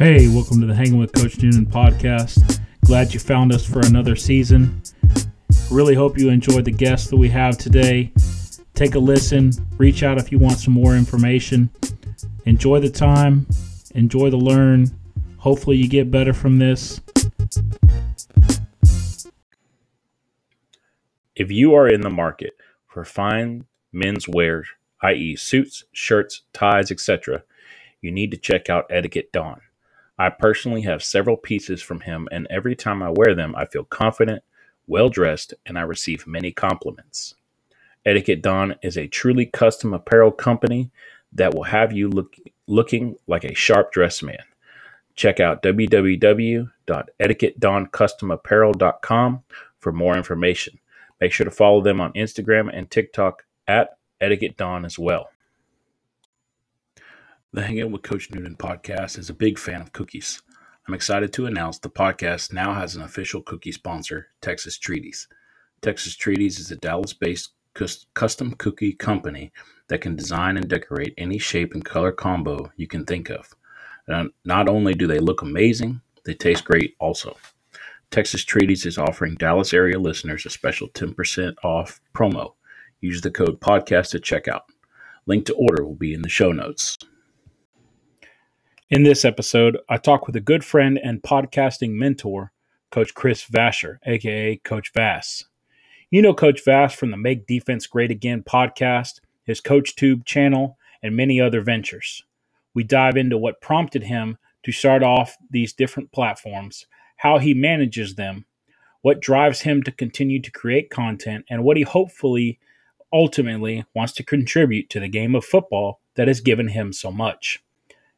Hey, welcome to the Hanging with Coach Noonan podcast. Glad you found us for another season. Really hope you enjoyed the guests that we have today. Take a listen. Reach out if you want some more information. Enjoy the time. Enjoy the learn. Hopefully you get better from this. If you are in the market for fine men's wear, i.e. suits, shirts, ties, etc., you need to check out Etiquette Don. I personally have several pieces from him, and every time I wear them, I feel confident, well-dressed, and I receive many compliments. Etiquette Don is a truly custom apparel company that will have you looking like a sharp-dressed man. Check out www.etiquettedonCustomApparel.com for more information. Make sure to follow them on Instagram and TikTok at Etiquette Don as well. The Hanging with Coach Noonan podcast is a big fan of cookies. I'm excited to announce the podcast now has an official cookie sponsor, Texas Treaties. Texas Treaties is a Dallas-based custom cookie company that can design and decorate any shape and color combo you can think of. And not only do they look amazing, they taste great also. Texas Treaties is offering Dallas area listeners a special 10% off promo. Use the code podcast at checkout. Link to order will be in the show notes. In this episode, I talk with a good friend and podcasting mentor, Coach Chris Vasher, aka Coach Vass. You know Coach Vass from the Make Defense Great Again podcast, his CoachTube channel, and many other ventures. We dive into what prompted him to start off these different platforms, how he manages them, what drives him to continue to create content, and what he hopefully ultimately wants to contribute to the game of football that has given him so much.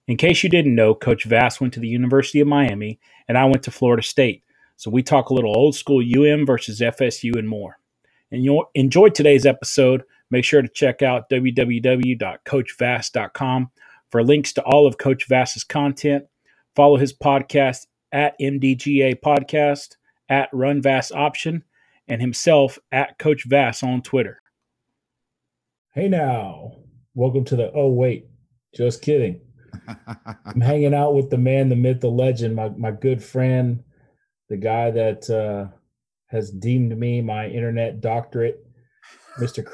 In case you didn't know, Coach Vass went to the University of Miami, and I went to Florida State. So we talk a little old school UM versus FSU and more. And you'll enjoy today's episode. Make sure to check out www.coachvass.com for links to all of Coach Vass's content. Follow his podcast at MDGA Podcast, at Run Vass Option, and himself at Coach Vass on Twitter. Hey now, welcome to the Oh Wait, Just Kidding. I'm hanging out with the man, the myth, the legend, my good friend, the guy that has deemed me my internet doctorate, Mr.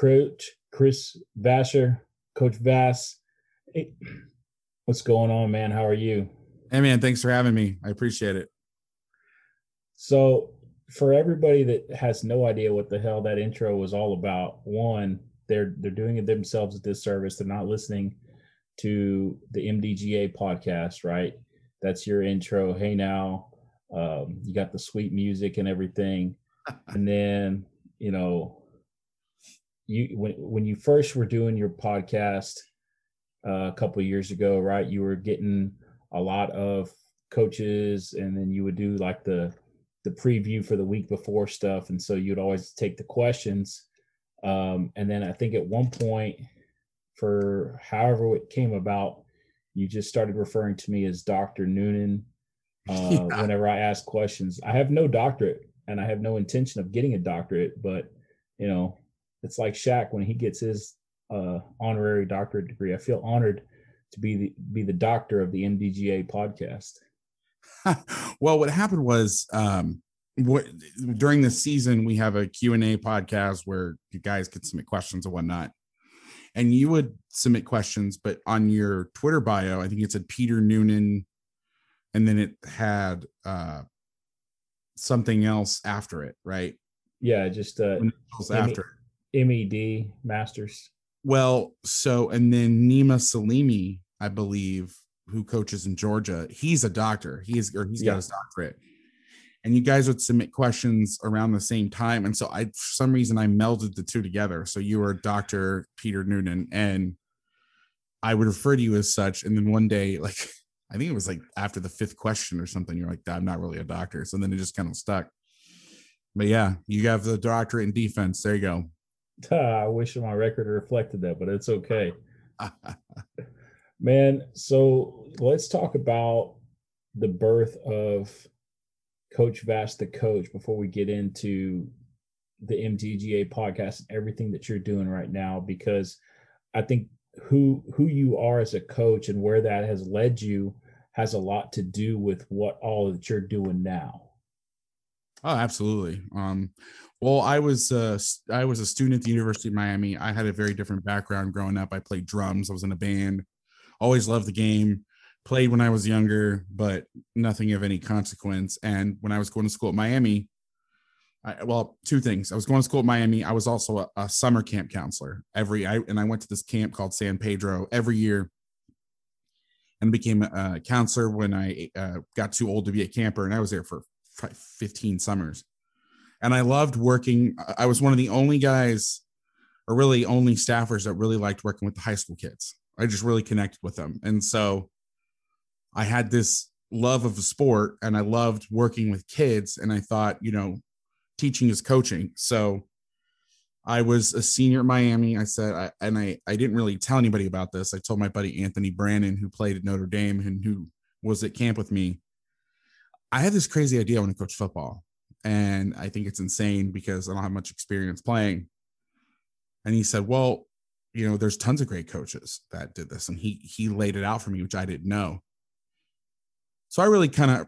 Chris Vasher. Coach Vass, hey, what's going on, man? How are you? Hey, man, thanks for having me. I appreciate it. So for everybody that has no idea what the hell that intro was all about, one, they're doing it themselves a disservice. They're not listening to the MDGA podcast, right? That's your intro. Hey now, you got the sweet music and everything. And then, you know, when you first were doing your podcast a couple of years ago, right? You were getting a lot of coaches, and then you would do like the preview for the week before stuff. And so you'd always take the questions. And then I think at one point, for however it came about, you just started referring to me as Dr. Noonan whenever I ask questions. I have no doctorate, and I have no intention of getting a doctorate, but, you know, it's like Shaq when he gets his honorary doctorate degree. I feel honored to be the doctor of the MDGA podcast. Well, what happened was during the season, we have a Q&A podcast where you guys can submit questions and whatnot. And you would submit questions, but on your Twitter bio, I think it said Peter Noonan, and then it had something else after it, right? Yeah, just MED Masters. Well, so, and then Nima Salimi, I believe, who coaches in Georgia, he's a doctor. He's got his doctorate. And you guys would submit questions around the same time. And so for some reason, I melded the two together. So you were Dr. Peter Noonan, and I would refer to you as such. And then one day, like, I think it was like after the fifth question or something, you're like, I'm not really a doctor. So then it just kind of stuck. But yeah, you have the doctorate in defense. There you go. I wish my record reflected that, but it's okay. Man, so let's talk about the birth of Coach Vass the Coach before we get into the MDGA podcast and everything that you're doing right now, because I think who you are as a coach and where that has led you has a lot to do with what all that you're doing now. Oh, absolutely. Well, I was a student at the University of Miami. I had a very different background growing up. I played drums. I was in a band, always loved the game, played when I was younger, but nothing of any consequence. And when I was going to school at Miami, two things. I was going to school at Miami. I was also a summer camp counselor and I went to this camp called San Pedro every year and became a counselor when I got too old to be a camper. And I was there for 15 summers. And I loved working. I was one of the only guys, or really only staffers, that really liked working with the high school kids. I just really connected with them. And so I had this love of the sport and I loved working with kids. And I thought, teaching is coaching. So I was a senior at Miami. I didn't really tell anybody about this. I told my buddy, Anthony Brannon, who played at Notre Dame and who was at camp with me, I had this crazy idea I want to coach football. And I think it's insane because I don't have much experience playing. And he said, well, there's tons of great coaches that did this. And he laid it out for me, which I didn't know. So I really kind of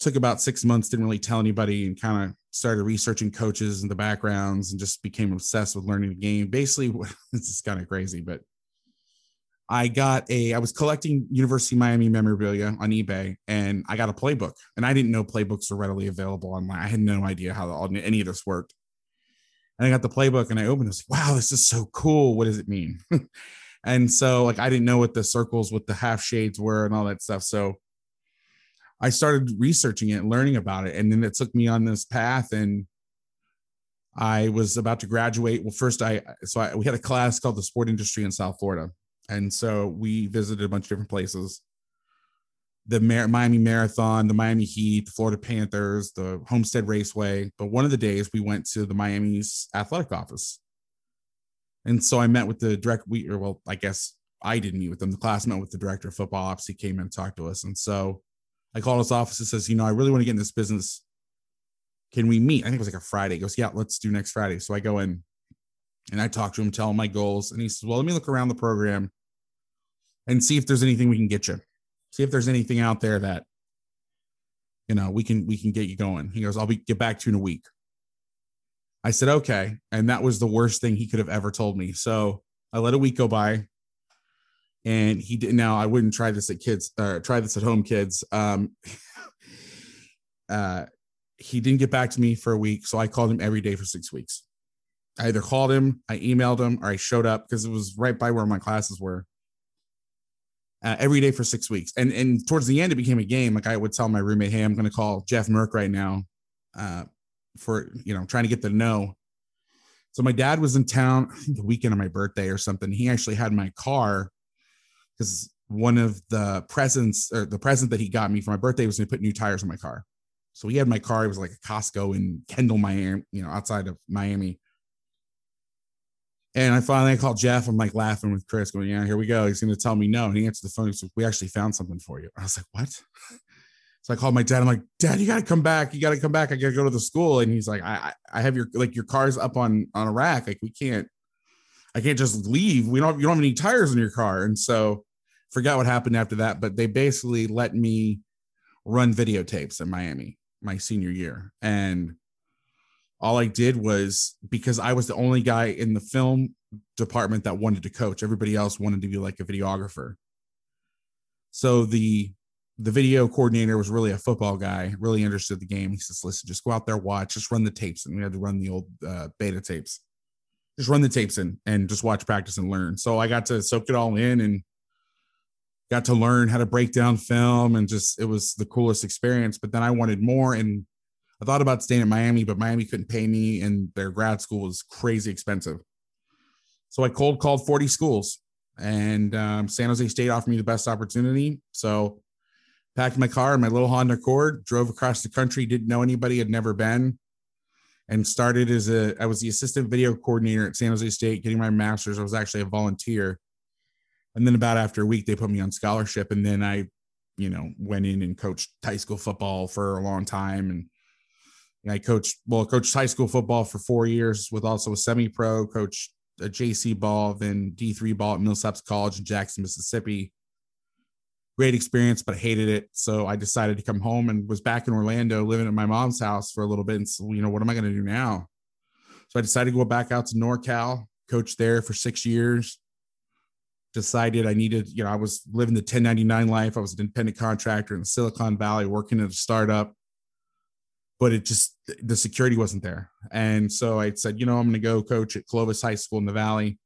took about 6 months, didn't really tell anybody, and kind of started researching coaches and the backgrounds and just became obsessed with learning the game. Basically, this is kind of crazy, but I was collecting University of Miami memorabilia on eBay, and I got a playbook, and I didn't know playbooks were readily available online. I had no idea how any of this worked. And I got the playbook and I opened it. I was like, wow, this is so cool. What does it mean? And so I didn't know what the circles with the half shades were and all that stuff. So I started researching it and learning about it. And then it took me on this path, and I was about to graduate. Well, first we had a class called the Sport Industry in South Florida. And so we visited a bunch of different places, the Miami Marathon, the Miami Heat, the Florida Panthers, the Homestead Raceway. But one of the days we went to the Miami's athletic office. And so I met with the director. I guess I didn't meet with them. The class met with the director of football ops. He came in and talked to us. And so I called his office and says, I really want to get in this business. Can we meet? I think it was like a Friday. He goes, yeah, let's do next Friday. So I go in. And I talked to him, tell him my goals. And he says, well, let me look around the program and see if there's anything we can get you. See if there's anything out there that, we can get you going. He goes, get back to you in a week. I said, okay. And that was the worst thing he could have ever told me. So I let a week go by, and he did. Now I wouldn't try this at kids, or try this at home, kids. He didn't get back to me for a week. So I called him every day for 6 weeks. I either called him, I emailed him, or I showed up because it was right by where my classes were every day for 6 weeks. And towards the end, it became a game. Like I would tell my roommate, hey, I'm going to call Jeff Merck right now for trying to get the know. So my dad was in town the weekend of my birthday or something. He actually had my car because one of the presents, or the present that he got me for my birthday, was to put new tires on my car. So he had my car. It was like a Costco in Kendall, Miami, outside of Miami. And I called Jeff. I'm like laughing with Chris going, yeah, here we go. He's going to tell me no. And he answered the phone. He said, we actually found something for you. I was like, what? So I called my dad. I'm like, Dad, you got to come back. You got to come back. I got to go to the school. And he's like, I have your car's up on a rack. Like I can't just leave. You don't have any tires in your car. And so forgot what happened after that, but they basically let me run videotapes in Miami my senior year. And all I did was, because I was the only guy in the film department that wanted to coach, everybody else wanted to be like a videographer. So the video coordinator was really a football guy, really understood the game. He says, listen, just go out there, watch, just run the tapes. And we had to run the old beta tapes, just run the tapes in and just watch, practice, and learn. So I got to soak it all in and got to learn how to break down film, and just, it was the coolest experience. But then I wanted more, and I thought about staying in Miami, but Miami couldn't pay me, and their grad school was crazy expensive. So I cold called 40 schools, and San Jose State offered me the best opportunity. So packed my car and my little Honda Accord, drove across the country, didn't know anybody, had never been, and started I was the assistant video coordinator at San Jose State, getting my master's. I was actually a volunteer. And then about after a week, they put me on scholarship. And then I, went in and coached high school football for a long time. And I coached high school football for 4 years with also a semi-pro, coached a JC ball, then D3 ball at Millsaps College in Jackson, Mississippi. great experience, but I hated it. So I decided to come home and was back in Orlando living at my mom's house for a little bit. And so, you know, what am I going to do now? So I decided to go back out to NorCal, coached there for 6 years, decided I needed, you know, I was living the 1099 life. I was an independent contractor in Silicon Valley, working at a startup, but it just, the security wasn't there. And so I said, you know, I'm going to go coach at Clovis High School in the Valley.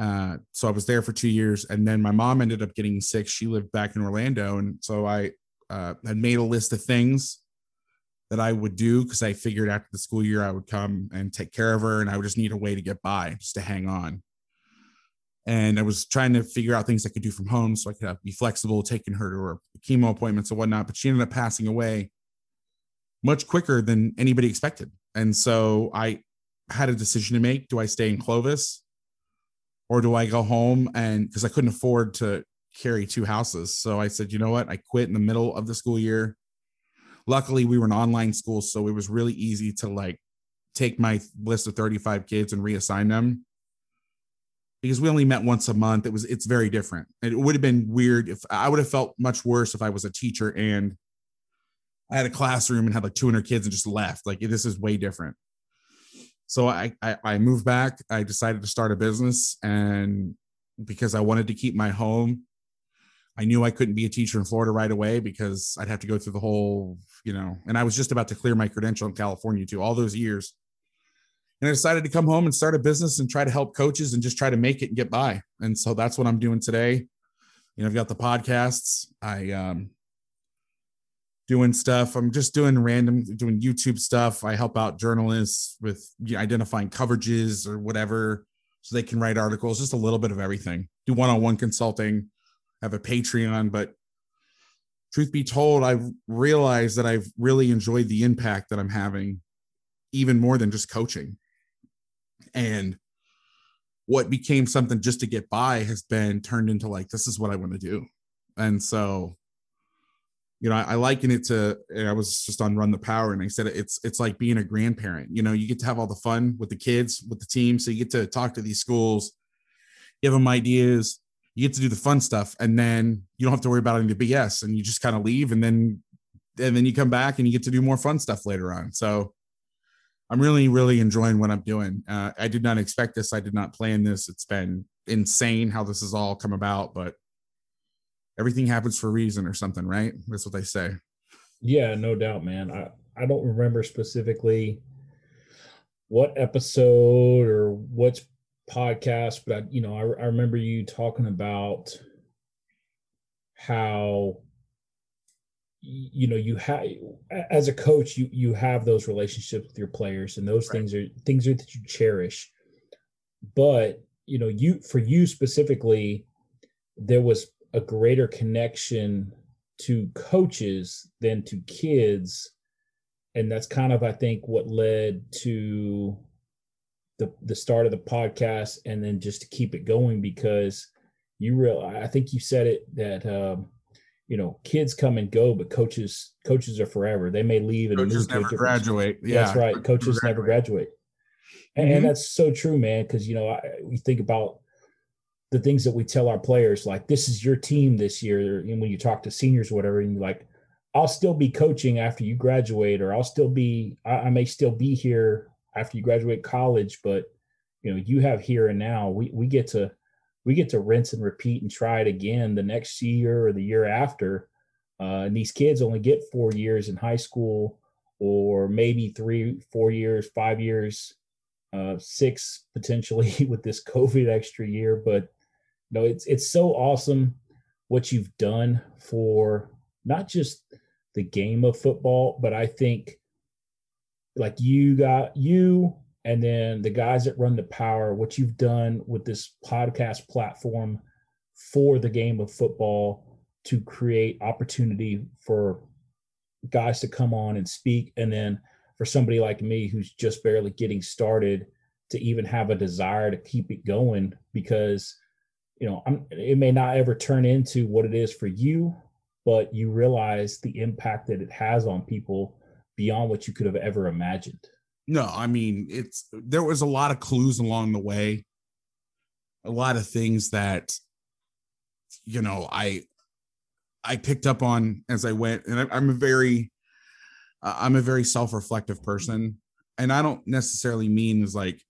So I was there for 2 years, and then my mom ended up getting sick. She lived back in Orlando. And so I had made a list of things that I would do, because I figured after the school year, I would come and take care of her, and I would just need a way to get by, just to hang on. And I was trying to figure out things I could do from home so I could be flexible, taking her to her chemo appointments and whatnot. But she ended up passing away much quicker than anybody expected. And so I had a decision to make. Do I stay in Clovis? Or do I go home? And because I couldn't afford to carry two houses. So I said, you know what? I quit in the middle of the school year. Luckily, we were an online school, so it was really easy to like take my list of 35 kids and reassign them, because we only met once a month. It's very different. It would have been weird if I would have felt much worse if I was a teacher and I had a classroom and had like 200 kids and just left. Like, this is way different. So I moved back. I decided to start a business, and because I wanted to keep my home, I knew I couldn't be a teacher in Florida right away because I'd have to go through the whole, you know, and I was just about to clear my credential in California too, all those years. And I decided to come home and start a business and try to help coaches and just try to make it and get by. And so that's what I'm doing today. You know, I've got the podcasts. Doing stuff. I'm just doing YouTube stuff. I help out journalists with identifying coverages or whatever, so they can write articles, just a little bit of everything. Do one-on-one consulting, have a Patreon, but truth be told, I've realized that I've really enjoyed the impact that I'm having even more than just coaching. And what became something just to get by has been turned into like, this is what I want to do. And so, you know, I liken it to, I was just on Run the Power, and I said, it's like being a grandparent. You know, you get to have all the fun with the kids, with the team. So you get to talk to these schools, give them ideas, you get to do the fun stuff, and then you don't have to worry about any of the BS, and you just kind of leave. And then you come back and you get to do more fun stuff later on. So I'm really, really enjoying what I'm doing. I did not expect this. I did not plan this. It's been insane how this has all come about, but everything happens for a reason or something, right? That's what they say. Yeah, no doubt, man. I don't remember specifically what episode or what podcast, but I remember you talking about how, you know, you have, as a coach, you have those relationships with your players, and those right. things are that you cherish. But, you know, for you specifically, there was a greater connection to coaches than to kids. And that's kind of, I think, what led to the start of the podcast, and then just to keep it going, because you realize, I think you said it, that, you know, kids come and go, but coaches are forever. They may leave and coaches never graduate. Yeah, that's right. Coaches never graduate. And that's so true, man. 'Cause, you know, we think about the things that we tell our players, like, this is your team this year. And when you talk to seniors or whatever, and you're like, I'll still be coaching after you graduate, or I may still be here after you graduate college, but you know, you have here and now. We get to rinse and repeat and try it again the next year or the year after. And these kids only get 4 years in high school, or maybe 3, 4 years, 5 years, 6 potentially with this COVID extra year. But no, it's so awesome what you've done for not just the game of football, but I think like you and then the guys that Run the Power, what you've done with this podcast platform for the game of football to create opportunity for guys to come on and speak. And then for somebody like me who's just barely getting started to even have a desire to keep it going, because you know, it may not ever turn into what it is for you, but you realize the impact that it has on people beyond what you could have ever imagined. No, I mean, there was a lot of clues along the way, a lot of things that, you know, I I picked up on as I went, and I'm a very self-reflective person. And I don't necessarily mean as like,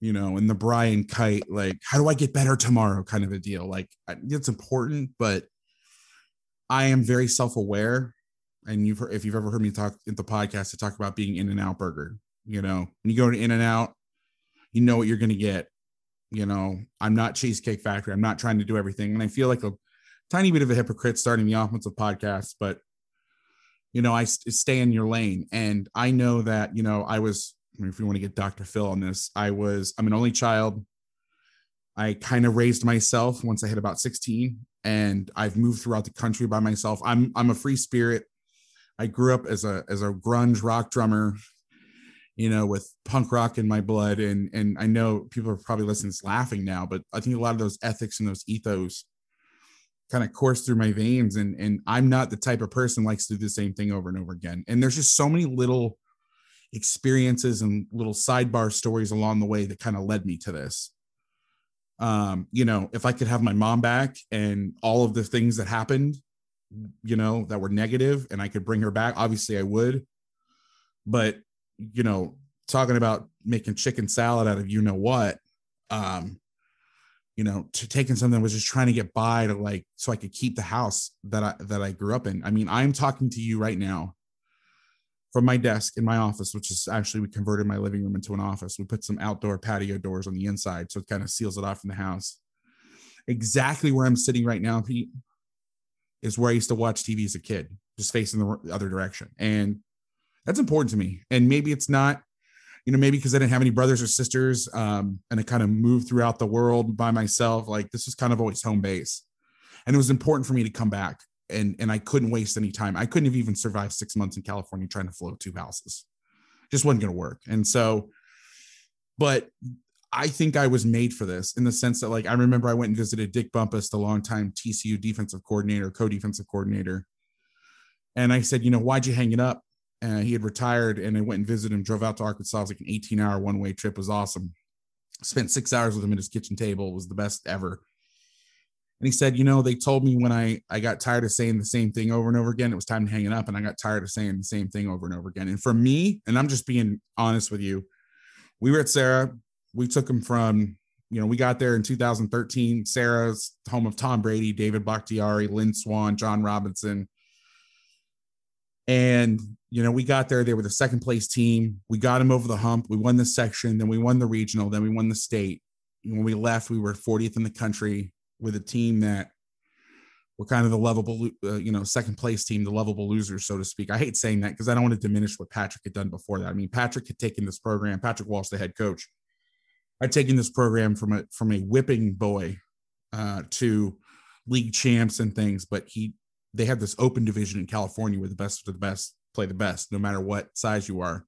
you know, in the Brian Kite, like, how do I get better tomorrow kind of a deal? Like, it's important, but I am very self-aware. And you've heard, if you've ever heard me talk at the podcast, I talk about being In-N-Out Burger. You know, when you go to In-N-Out, you know what you're going to get. You know, I'm not Cheesecake Factory. I'm not trying to do everything. And I feel like a tiny bit of a hypocrite starting the offensive podcast, but you know, I stay in your lane. And I know that, you know, if you want to get Dr. Phil on this, I'm an only child. I kind of raised myself once I hit about 16, and I've moved throughout the country by myself. I'm a free spirit. I grew up as a grunge rock drummer, you know, with punk rock in my blood. And I know people are probably listening laughing now, but I think a lot of those ethics and those ethos kind of course through my veins, and I'm not the type of person likes to do the same thing over and over again. And there's just so many little experiences and little sidebar stories along the way that kind of led me to this. You know, if I could have my mom back and all of the things that happened, you know, that were negative, and I could bring her back, obviously I would. But, you know, talking about making chicken salad out of, you know what, you know, to taking something that was just trying to get by to like, so I could keep the house that I grew up in. I mean, I'm talking to you right now from my desk in my office, which is actually, we converted my living room into an office. We put some outdoor patio doors on the inside, so it kind of seals it off from the house. Exactly where I'm sitting right now, Pete, is where I used to watch TV as a kid, just facing the other direction. And that's important to me. And maybe it's not, you know, maybe because I didn't have any brothers or sisters, and I kind of moved throughout the world by myself. Like, this was kind of always home base, and it was important for me to come back. And I couldn't waste any time. I couldn't have even survived 6 months in California trying to float two houses. Just wasn't going to work. And so, but I think I was made for this in the sense that, like, I remember I went and visited Dick Bumpus, the longtime TCU defensive coordinator, co-defensive coordinator. And I said, you know, why'd you hang it up? And he had retired, and I went and visited him, drove out to Arkansas. It was like an 18-hour one-way trip. It was awesome. Spent 6 hours with him at his kitchen table. It was the best ever. And he said, you know, they told me when I got tired of saying the same thing over and over again, it was time to hang it up. And I got tired of saying the same thing over and over again. And for me, and I'm just being honest with you, we were at Sarah. We took him from, you know, we got there in 2013. Sarah's home of Tom Brady, David Bakhtiari, Lynn Swann, John Robinson. And, you know, we got there, they were the second place team. We got them over the hump. We won the section, then we won the regional, then we won the state. And when we left, we were 40th in the country with a team that were kind of the lovable, you know, second place team, the lovable losers, so to speak. I hate saying that because I don't want to diminish what Patrick had done before that. I mean, Patrick had taken this program, Patrick Walsh, the head coach, I'd taken this program from a whipping boy to league champs and things, but they have this open division in California where the best of the best play the best, no matter what size you are.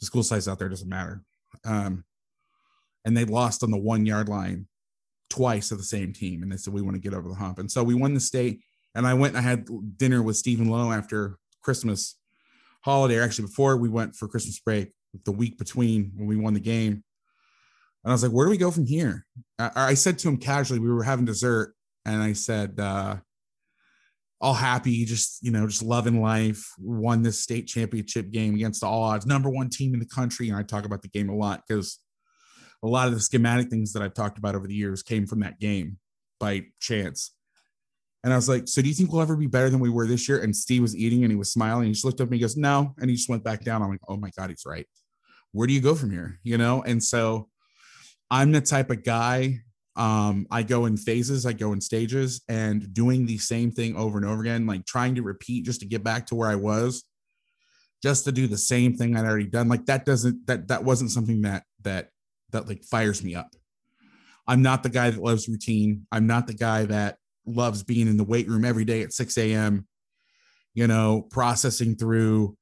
The school size out there doesn't matter. And they lost on the 1 yard line twice to the same team. And they said, we want to get over the hump. And so we won the state. And I went and I had dinner with Stephen Lowe after Christmas holiday, or actually before we went for Christmas break, the week between when we won the game. And I was like, where do we go from here? I said to him casually, we were having dessert. And I said, all happy, just, you know, just loving life, won this state championship game against all odds, number one team in the country. And I talk about the game a lot because a lot of the schematic things that I've talked about over the years came from that game by chance. And I was like, so do you think we'll ever be better than we were this year? And Steve was eating and he was smiling. He just looked up at me and goes, no. And he just went back down. I'm like, oh my God, he's right. Where do you go from here? You know? And so I'm the type of guy, I go in phases, I go in stages, and doing the same thing over and over again, like trying to repeat just to get back to where I was, just to do the same thing I'd already done. Like that wasn't something that like fires me up. I'm not the guy that loves routine. I'm not the guy that loves being in the weight room every day at 6 a.m., you know, processing through,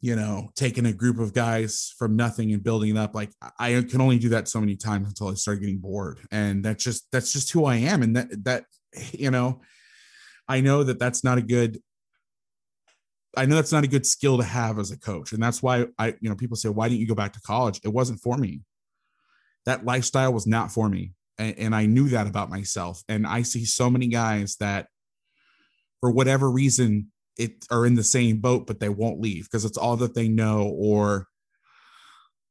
you know, taking a group of guys from nothing and building it up. Like I can only do that so many times until I start getting bored. And that's just who I am. And that, you know, I know that's not a good skill to have as a coach. And that's why you know, people say, why didn't you go back to college? It wasn't for me. That lifestyle was not for me. And I knew that about myself. And I see so many guys that for whatever reason, it are in the same boat, but they won't leave because it's all that they know, or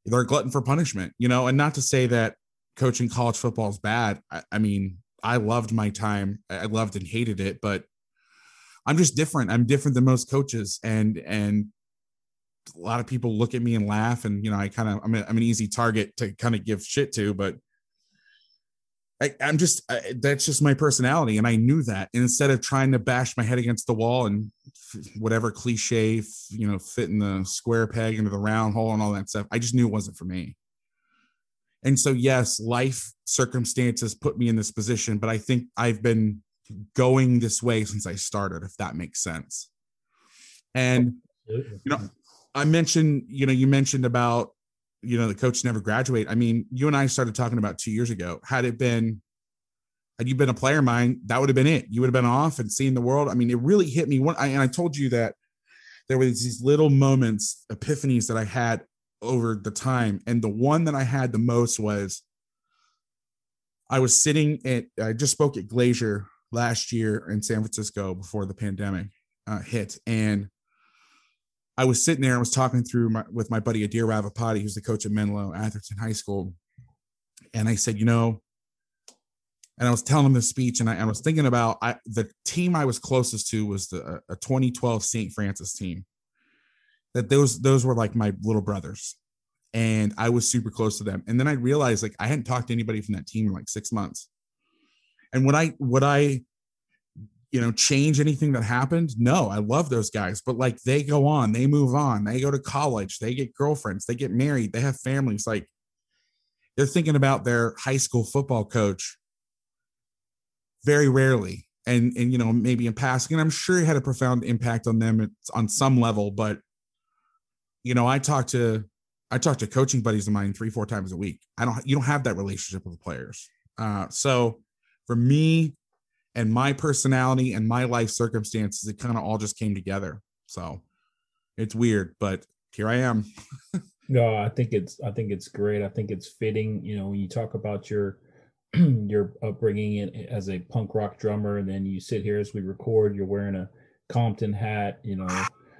they're a glutton for punishment, you know. And not to say that coaching college football is bad. I mean, I loved my time. I loved and hated it, but I'm just different. I'm different than most coaches. And a lot of people look at me and laugh, and, you know, I'm an easy target to kind of give shit to, but I'm just that's just my personality. And I knew that, and instead of trying to bash my head against the wall and whatever cliche, you know, fitting the square peg into the round hole and all that stuff, I just knew it wasn't for me. And so, yes, life circumstances put me in this position, but I think I've been going this way since I started, if that makes sense. And, you know, you mentioned about, you know, the coach never graduate. I mean, you and I started talking about 2 years ago. Had you been a player of mine, that would have been it. You would have been off and seen the world. I mean, it really hit me. And I told you that there was these little moments, epiphanies that I had over the time. And the one that I had the most was I just spoke at Glacier last year in San Francisco before the pandemic hit. And I was sitting there and was talking with my buddy Adir Ravapati, who's the coach at Menlo Atherton High School. And I said, you know, and I was telling him this speech, and I was thinking about the team I was closest to was a 2012 St. Francis team. That those were like my little brothers, and I was super close to them. And then I realized, like, I hadn't talked to anybody from that team in like 6 months. And would I you know, change anything that happened? No, I love those guys, but like, they go on, they move on, they go to college, they get girlfriends, they get married, they have families. Like, they're thinking about their high school football coach very rarely. And, you know, maybe in passing, and I'm sure it had a profound impact on them on some level, but, you know, I talk to coaching buddies of mine 3-4 times a week. You don't have that relationship with the players. So for me, and my personality and my life circumstances, it kind of all just came together. So it's weird, but here I am. No, I think it's great. I think it's fitting. You know, when you talk about your upbringing as a punk rock drummer, and then you sit here as we record, you're wearing a Compton hat, you know.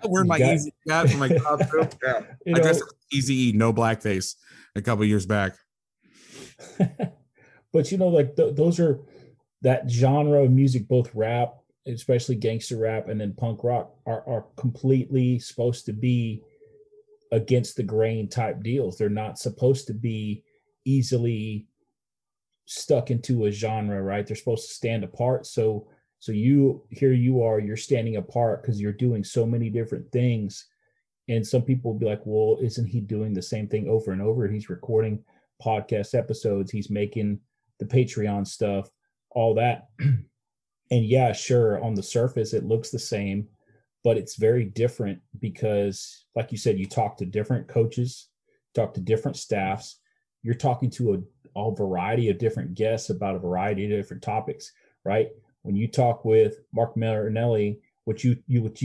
I wear my Easy hat for my job. Yeah. I dressed up Eazy-E, no blackface, a couple of years back. But, you know, like those are, that genre of music, both rap, especially gangster rap, and then punk rock are completely supposed to be against the grain type deals. They're not supposed to be easily stuck into a genre, right? They're supposed to stand apart. So you're standing apart because you're doing so many different things. And some people will be like, well, isn't he doing the same thing over and over? He's recording podcast episodes. He's making the Patreon stuff, all that. And yeah, sure, on the surface it looks the same, but it's very different because, like you said, you talk to different coaches, talk to different staffs, you're talking to a variety of different guests about a variety of different topics, right? When you talk with Mark Marinelli, what you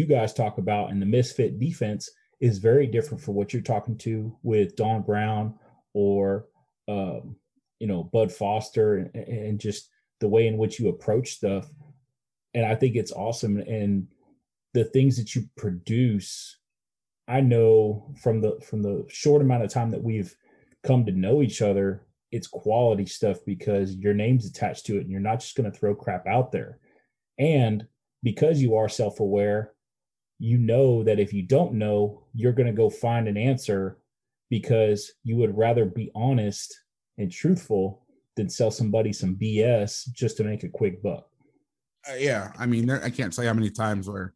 guys talk about in the Misfit defense is very different from what you're talking to with Don Brown or you know, Bud Foster, and just the way in which you approach stuff. And I think it's awesome. And the things that you produce, I know from the short amount of time that we've come to know each other, it's quality stuff because your name's attached to it, and you're not just going to throw crap out there. And because you are self-aware, you know that if you don't know, you're going to go find an answer because you would rather be honest and truthful than sell somebody some BS just to make a quick buck. Yeah. I mean, I can't say how many times where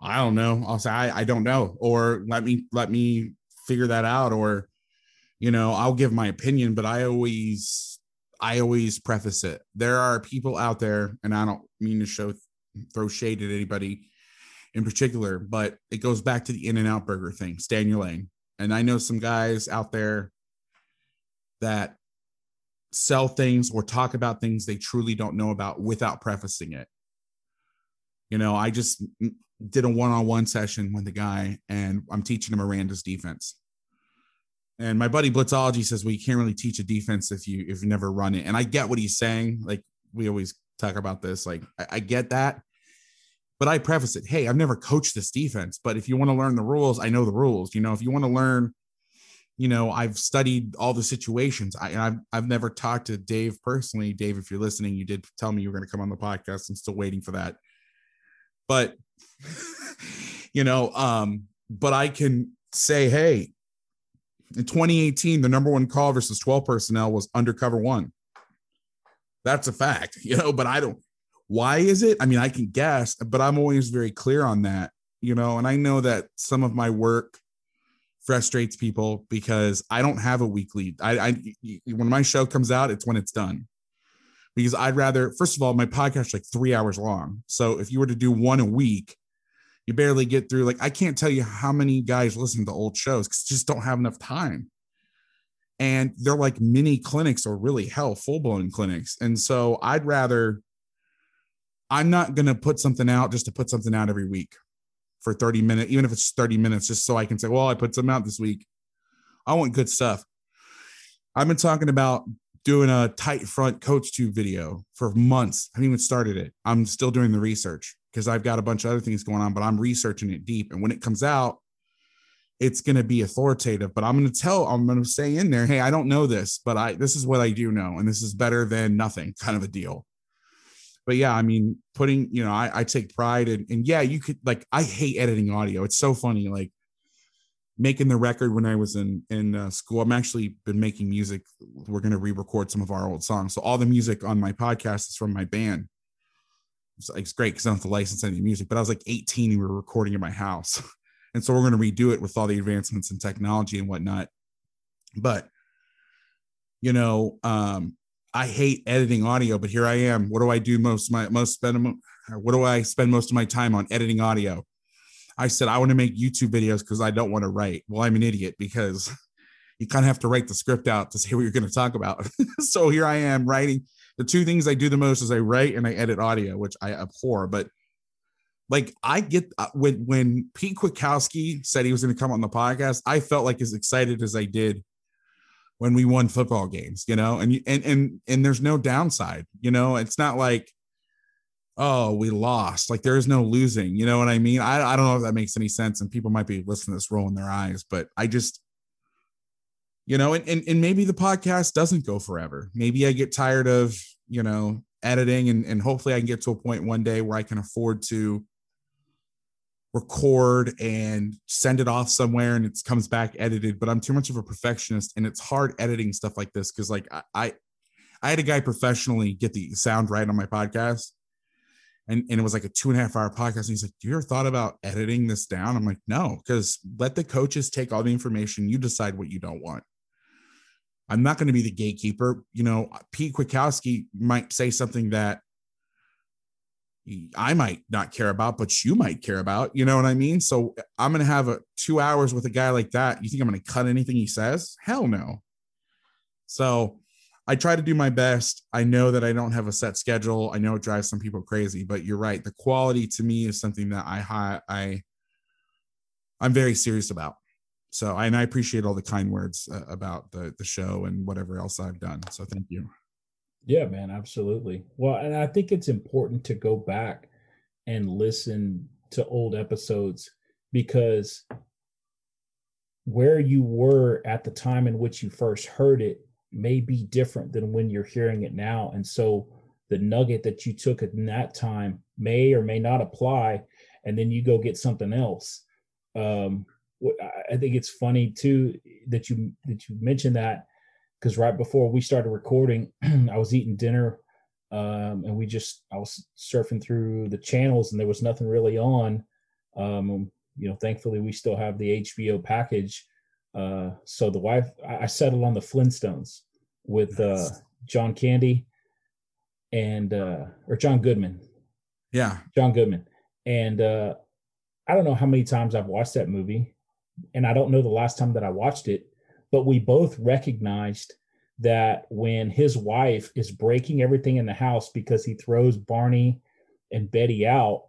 I don't know. I'll say, I don't know, or let me figure that out. Or, you know, I'll give my opinion, but I always preface it. There are people out there, and I don't mean to throw shade at anybody in particular, but it goes back to the In-N-Out Burger thing, stay in your lane. And I know some guys out there that sell things or talk about things they truly don't know about without prefacing it. You know, I just did a one-on-one session with the guy, and I'm teaching him Miranda's defense. And my buddy Blitzology says, well, you can't really teach a defense if you never run it. And I get what he's saying. Like, we always talk about this. Like, I get that. But I preface it, hey, I've never coached this defense, but if you want to learn the rules, I know the rules. You know, if you want to learn, you know, I've studied all the situations. I've never talked to Dave personally. Dave, if you're listening, you did tell me you were going to come on the podcast. I'm still waiting for that. But, you know, but I can say, hey, in 2018, the number one call versus 12 personnel was undercover one. That's a fact, you know, but I don't. Why is it? I mean, I can guess, but I'm always very clear on that, you know, and I know that some of my work frustrates people because I don't have a weekly. When my show comes out, it's when it's done, because I'd rather, first of all, my podcast is like 3 hours long. So if you were to do one a week, you barely get through. Like, I can't tell you how many guys listen to old shows because just don't have enough time. And they're like mini clinics, or really hell, full blown clinics. And so I'd rather, I'm not going to put something out just to put something out every week for 30 minutes, even if it's 30 minutes, just so I can say, well, I put something out this week. I want good stuff. I've been talking about doing a tight front coach tube video for months. I haven't even started it. I'm still doing the research because I've got a bunch of other things going on, but I'm researching it deep. And when it comes out, it's going to be authoritative, but I'm going to say in there, hey, I don't know this, but this is what I do know. And this is better than nothing kind of a deal. But yeah, I mean, putting, you know, I take pride and yeah, you could, like, I hate editing audio. It's so funny. Like, making the record when I was in school, I'm actually been making music. We're going to re-record some of our old songs. So all the music on my podcast is from my band. It's great because I don't have to license any music, but I was like 18 and we were recording in my house. And so we're going to redo it with all the advancements in technology and whatnot. But, you know, I hate editing audio, but here I am. What do I do what do I spend most of my time on? Editing audio? I said, I want to make YouTube videos because I don't want to write. Well, I'm an idiot because you kind of have to write the script out to say what you're going to talk about. So here I am writing. The two things I do the most is I write and I edit audio, which I abhor. But like, I get when Pete Kwiatkowski said he was going to come on the podcast, I felt like as excited as I did when we won football games, you know, and there's no downside, you know. It's not like, oh, we lost. Like, there is no losing, you know what I mean? I don't know if that makes any sense, and people might be listening to this rolling their eyes, but I just, you know, and maybe the podcast doesn't go forever. Maybe I get tired of, you know, editing, and hopefully I can get to a point one day where I can afford to record and send it off somewhere and it comes back edited. But I'm too much of a perfectionist, and it's hard editing stuff like this because, like, I had a guy professionally get the sound right on my podcast, and it was like a 2.5 hour podcast, and he's like, do you ever thought about editing this down? I'm like, no, because let the coaches take all the information. You decide what you don't want. I'm not going to be the gatekeeper. You know, Pete Kwiatkowski might say something that I might not care about, but you might care about, you know what I mean? So I'm going to have 2 hours with a guy like that. You think I'm going to cut anything he says? Hell no. So I try to do my best. I know that I don't have a set schedule. I know it drives some people crazy, but you're right. The quality to me is something that I'm very serious about. So, and I appreciate all the kind words about the show and whatever else I've done. So thank you. Yeah, man, absolutely. Well, and I think it's important to go back and listen to old episodes, because where you were at the time in which you first heard it may be different than when you're hearing it now. And so the nugget that you took at that time may or may not apply, and then you go get something else. I think it's funny too that you mentioned that, because right before we started recording, I was eating dinner, and I was surfing through the channels, and there was nothing really on. You know, thankfully we still have the HBO package. So the wife, I settled on the Flintstones with John Candy and or John Goodman. Yeah, John Goodman. And I don't know how many times I've watched that movie, and I don't know the last time that I watched it. But we both recognized that when his wife is breaking everything in the house because he throws Barney and Betty out,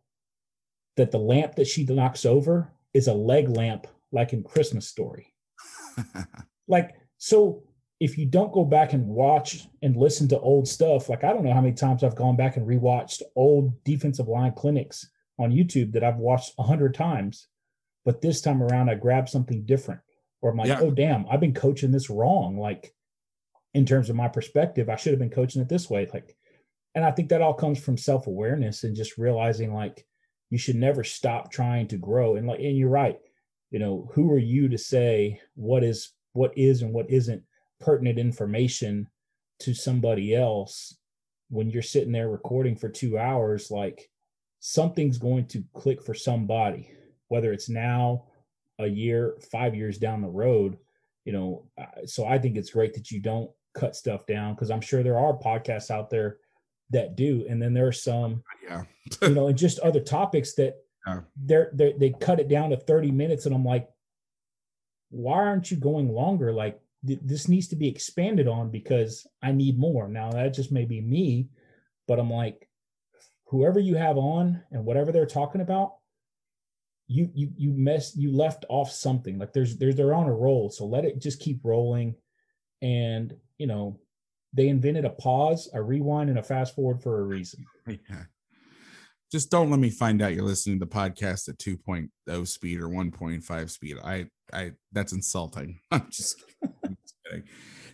that the lamp that she knocks over is a leg lamp, like in Christmas Story. Like, so if you don't go back and watch and listen to old stuff, like, I don't know how many times I've gone back and rewatched old defensive line clinics on YouTube that I've watched 100 times, but this time around I grabbed something different, or I'm like, oh damn, I've been coaching this wrong. Like in terms of my perspective, I should have been coaching it this way. Like, and I think that all comes from self-awareness and just realizing like you should never stop trying to grow. And like, and you're right, you know, who are you to say what is and what isn't pertinent information to somebody else when you're sitting there recording for 2 hours? Like, something's going to click for somebody, whether it's now, a year, 5 years down the road, you know. So I think it's great that you don't cut stuff down, because I'm sure there are podcasts out there that do. And then there are some, you know, and just other topics that they cut it down to 30 minutes. And I'm like, why aren't you going longer? Like, this needs to be expanded on because I need more. Now that just may be me, but I'm like, whoever you have on and whatever they're talking about, you left off something. Like they're on a roll. So let it just keep rolling. And, you know, they invented a pause, a rewind, and a fast forward for a reason. Yeah. Just don't let me find out you're listening to the podcast at 2.0 speed or 1.5 speed. I that's insulting. I'm just kidding.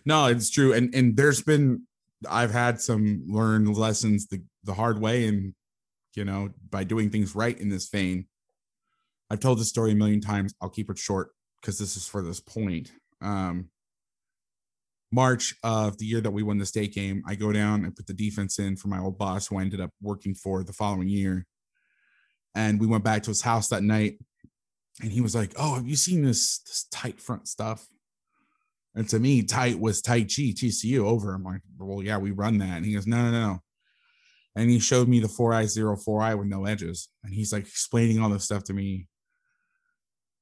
No, it's true. And there's been, I've had some learned lessons the hard way, and, you know, by doing things right in this vein. I've told this story 1,000,000 times. I'll keep it short because this is for this point. March of the year that we won the state game, I go down and put the defense in for my old boss, who I ended up working for the following year. And we went back to his house that night, and he was like, "Oh, have you seen this tight front stuff?" And to me, tight was Tai Chi, TCU over. I'm like, "Well, yeah, we run that." And he goes, No. And he showed me the 4i 0 4i with no edges. And he's like explaining all this stuff to me.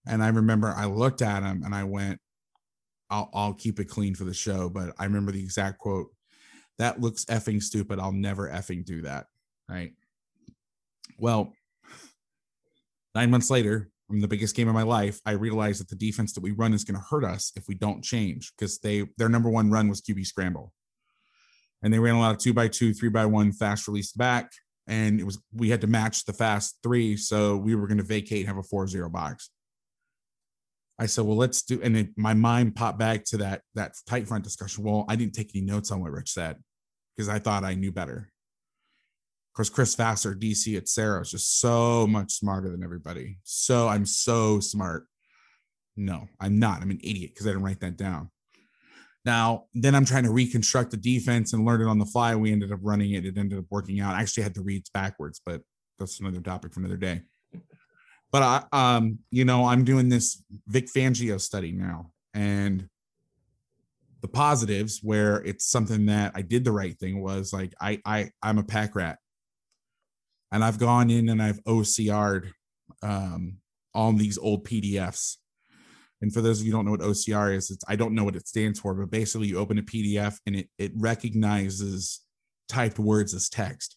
And I remember I looked at him and I went, I'll keep it clean for the show, but I remember the exact quote, "That looks effing stupid. I'll never effing do that." Right? Well, 9 months later, from the biggest game of my life, I realized that the defense that we run is going to hurt us if we don't change, because their number one run was QB scramble. And they ran a lot of 2x2, 3x1, fast release back. And we had to match the fast three. So we were going to vacate and have a 4-0 box. I said, well, let's do. And then my mind popped back to that tight front discussion. Well, I didn't take any notes on what Rich said because I thought I knew better. Of course, Chris Vassar, DC at Sarah, is just so much smarter than everybody. So I'm so smart. No, I'm not. I'm an idiot because I didn't write that down. Now, then I'm trying to reconstruct the defense and learn it on the fly. We ended up running it. It ended up working out. I actually had the reads backwards, but that's another topic for another day. But I, you know, I'm doing this Vic Fangio study now, and the positives where it's something that I did the right thing was like, I'm a pack rat, and I've gone in and I've OCR'd all these old PDFs. And for those of you who don't know what OCR is, I don't know what it stands for, but basically you open a PDF and it recognizes typed words as text.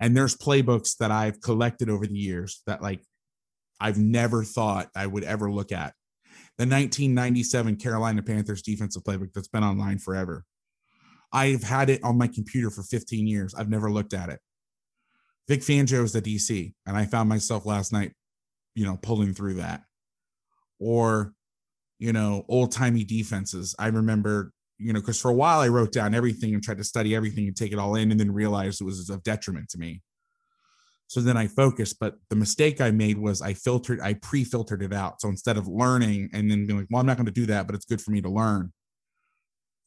And there's playbooks that I've collected over the years that like I've never thought I would ever look at. The 1997 Carolina Panthers defensive playbook that's been online forever. I've had it on my computer for 15 years. I've never looked at it. Vic Fangio is the DC, and I found myself last night, you know, pulling through that. Or, you know, old-timey defenses. I remember, you know, because for a while I wrote down everything and tried to study everything and take it all in, and then realized it was of detriment to me. So then I focused, but the mistake I made was I pre-filtered it out. So instead of learning and then being like, well, I'm not going to do that, but it's good for me to learn,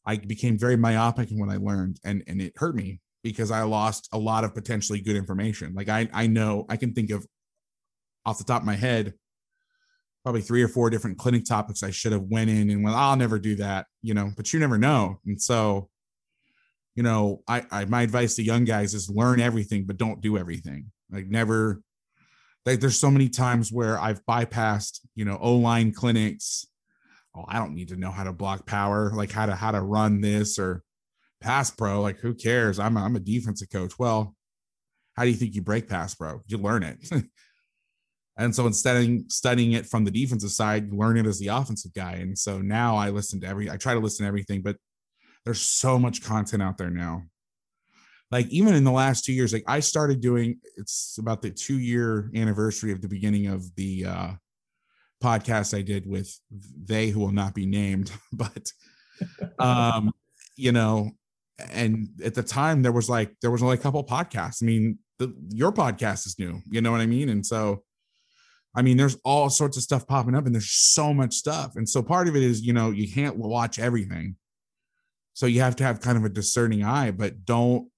I became very myopic in what I learned, and it hurt me because I lost a lot of potentially good information. Like I know, I can think of off the top of my head, probably 3 or 4 different clinic topics I should have went in and went, I'll never do that, you know, but you never know. And so, you know, I my advice to young guys is learn everything, but don't do everything. Like never, like there's so many times where I've bypassed, you know, O-line clinics. Oh, I don't need to know how to block power, like how to run this or pass pro. Like who cares? I'm a defensive coach. Well, how do you think you break pass pro? You learn it. And so instead of studying it from the defensive side, learn it as the offensive guy. And so now I try to listen to everything, but there's so much content out there now like even in the last 2 years, like I started doing, it's about the 2 year anniversary of the beginning of the podcast I did with they who will not be named, but you know, and at the time there was only a couple podcasts. I mean, your podcast is new, you know what I mean? And so, I mean, there's all sorts of stuff popping up and there's so much stuff. And so part of it is, you know, you can't watch everything. So you have to have kind of a discerning eye, but don't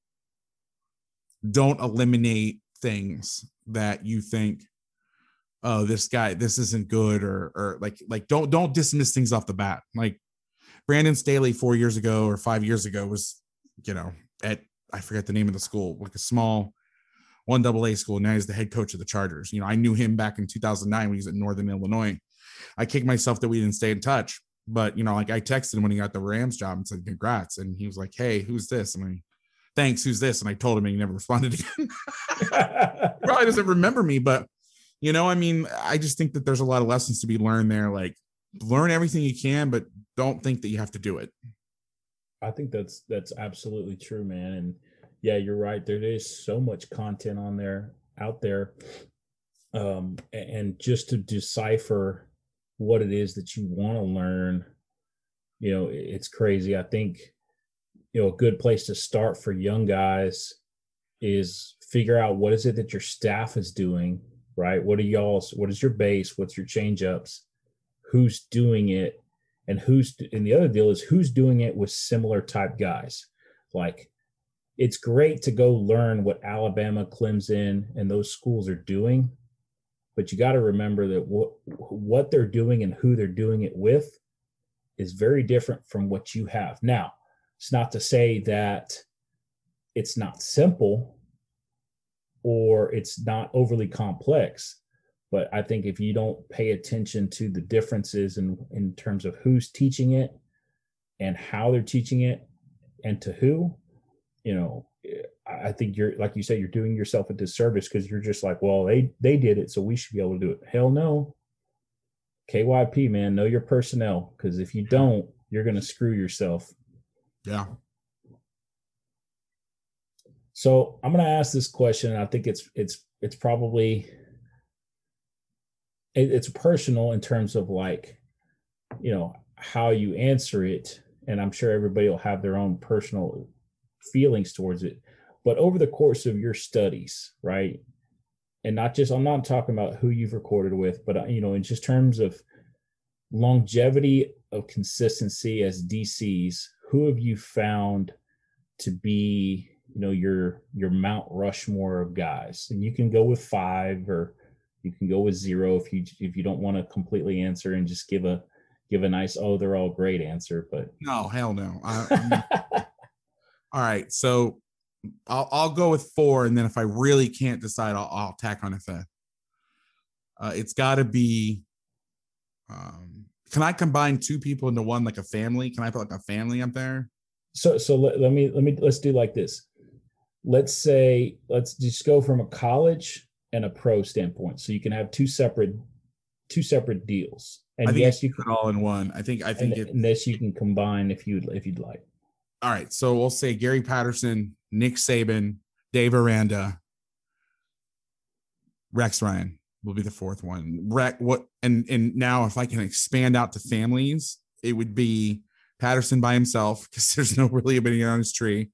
eliminate things that you think, oh, this isn't good. Or like, don't dismiss things off the bat. Like Brandon Staley 4 years ago or 5 years ago was, you know, at, I forget the name of the school, like a small 1AA school. Now he's the head coach of the Chargers. You know, I knew him back in 2009 when he was at Northern Illinois. I kicked myself that we didn't stay in touch, but you know, like I texted him when he got the Rams job and said, congrats. And he was like, hey, who's this? And I mean, thanks. Who's this? And I told him and he never responded again. Probably doesn't remember me, but you know, I mean, I just think that there's a lot of lessons to be learned there. Like learn everything you can, but don't think that you have to do it. I think that's absolutely true, man. And yeah, you're right. There is so much content on there, out there. And just to decipher what it is that you want to learn, you know, it's crazy. I think, you know, a good place to start for young guys is figure out what is it that your staff is doing, right? What is your base? What's your change ups? Who's doing it? And and the other deal is who's doing it with similar type guys. Like, it's great to go learn what Alabama, Clemson, and those schools are doing, but you got to remember that what they're doing and who they're doing it with is very different from what you have. Now, it's not to say that it's not simple or it's not overly complex, but I think if you don't pay attention to the differences in terms of who's teaching it and how they're teaching it and to who, you know, I think like you said, you're doing yourself a disservice because you're just like, well, they did it, so we should be able to do it. Hell no. KYP, man, know your personnel, because if you don't, you're going to screw yourself. Yeah. So I'm going to ask this question. And I think it's probably, it's personal in terms of like, you know, how you answer it. And I'm sure everybody will have their own personal feelings towards it, but over the course of your studies, right? And I'm not talking about who you've recorded with, but you know, in just terms of longevity of consistency as DCs, who have you found to be, you know, your Mount Rushmore of guys? And you can go with five or you can go with zero if you don't want to completely answer and just give a nice, oh, they're all great answer, but no, hell no. All right, so I'll go with four, and then if I really can't decide, I'll tack on a fifth. It's got to be. Can I combine two people into one, like a family? Can I put like a family up there? So let's do like this. Let's just go from a college and a pro standpoint, so you can have two separate deals. And I think yes, you can all in one. I think you can combine if you'd like. All right, so we'll say Gary Patterson, Nick Saban, Dave Aranda, Rex Ryan will be the fourth one. And now if I can expand out to families, it would be Patterson by himself because there's no really anybody on his tree.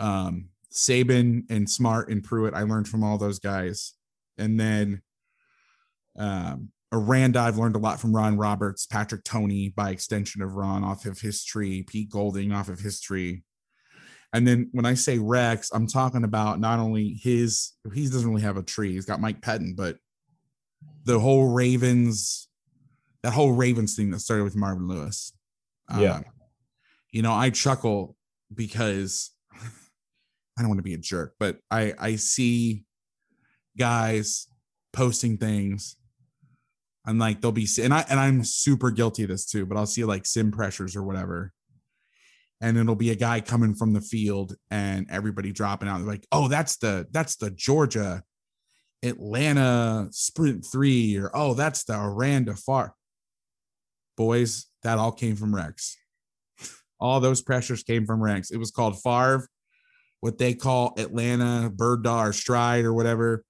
Saban and Smart and Pruitt, I learned from all those guys. And then Aranda, I've learned a lot from Ron Roberts, Patrick Toney, by extension of Ron, off of his tree, Pete Golding off of his tree. And then when I say Rex, I'm talking about not only he doesn't really have a tree. He's got Mike Pettin, but the whole Ravens thing that started with Marvin Lewis. Yeah. You know, I chuckle because I don't want to be a jerk, but I see guys posting things. I'm like, they'll be, and I'm super guilty of this too, but I'll see like sim pressures or whatever. And it'll be a guy coming from the field and everybody dropping out. They're like, oh, that's the Georgia Atlanta sprint 3, or, oh, that's the Aranda far. Boys, that all came from Rex. All those pressures came from Rex. It was called Favre what they call Atlanta Bird Dog or Stride or whatever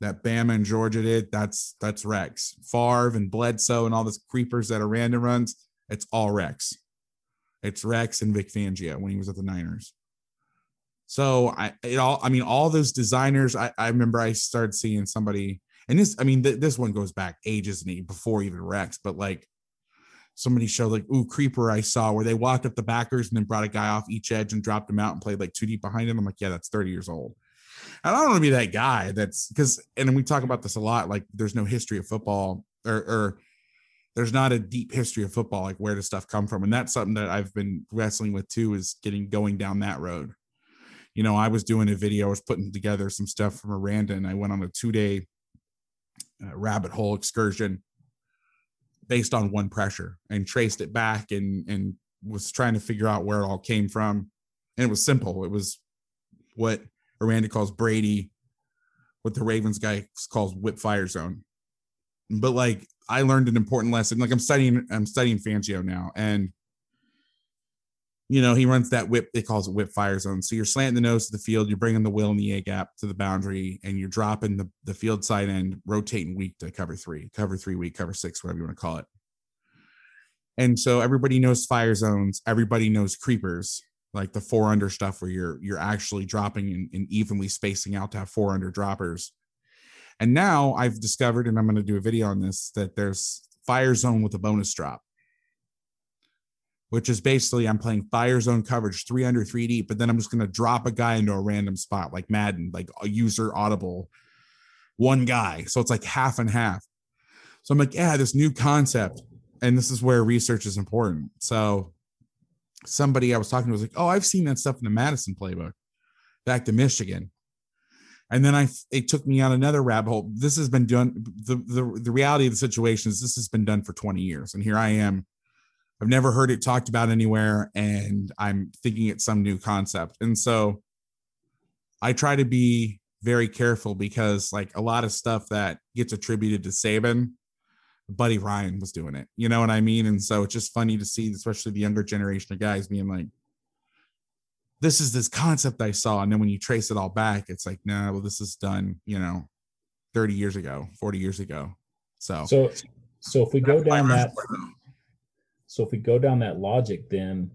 that Bama and Georgia did, that's Rex. Favre and Bledsoe and all those creepers that are random runs, it's all Rex. It's Rex and Vic Fangio when he was at the Niners. So all those designers, I remember I started seeing somebody, and this, I mean, this one goes back ages and before even Rex, but like somebody showed like, ooh, creeper I saw where they walked up the backers and then brought a guy off each edge and dropped him out and played like two deep behind him. I'm like, yeah, that's 30 years old. And I don't want to be that guy and we talk about this a lot, like there's no history of football or there's not a deep history of football, like where does stuff come from? And that's something that I've been wrestling with too, is going down that road. You know, I was doing a video, I was putting together some stuff from Miranda, and I went on a 2-day rabbit hole excursion based on one pressure and traced it back and was trying to figure out where it all came from. And it was simple. It was what Miranda calls Brady, what the Ravens guy calls whip fire zone. But like, I learned an important lesson. Like I'm studying Fangio now, and you know, he runs that whip, they calls it whip fire zone. So you're slanting the nose to the field, you're bringing the will and the A gap to the boundary, and you're dropping the field side end, rotating weak to cover 3 weak, cover 6, whatever you want to call it. And so everybody knows fire zones. Everybody knows creepers, like the 4-under stuff where you're actually dropping and evenly spacing out to have 4-under droppers. And now I've discovered, and I'm going to do a video on this, that there's fire zone with a bonus drop, which is basically I'm playing fire zone coverage 3-under 3-deep, but then I'm just going to drop a guy into a random spot like Madden, like a user audible one guy. So it's like half and half. So I'm like, yeah, this new concept. And this is where research is important. So somebody I was talking to was like, oh, I've seen that stuff in the Madison playbook back to Michigan. And then it took me on another rabbit hole. This has been done. The reality of the situation is this has been done for 20 years. And here I am. I've never heard it talked about anywhere, and I'm thinking it's some new concept. And so I try to be very careful because, like, a lot of stuff that gets attributed to Saban, Buddy Ryan was doing it. You know what I mean? And so it's just funny to see, especially the younger generation of guys being like, this is this concept I saw. And then when you trace it all back, it's like, no, well, this is done, 30 years ago, 40 years ago. So if we go down that. So if we go down that logic, then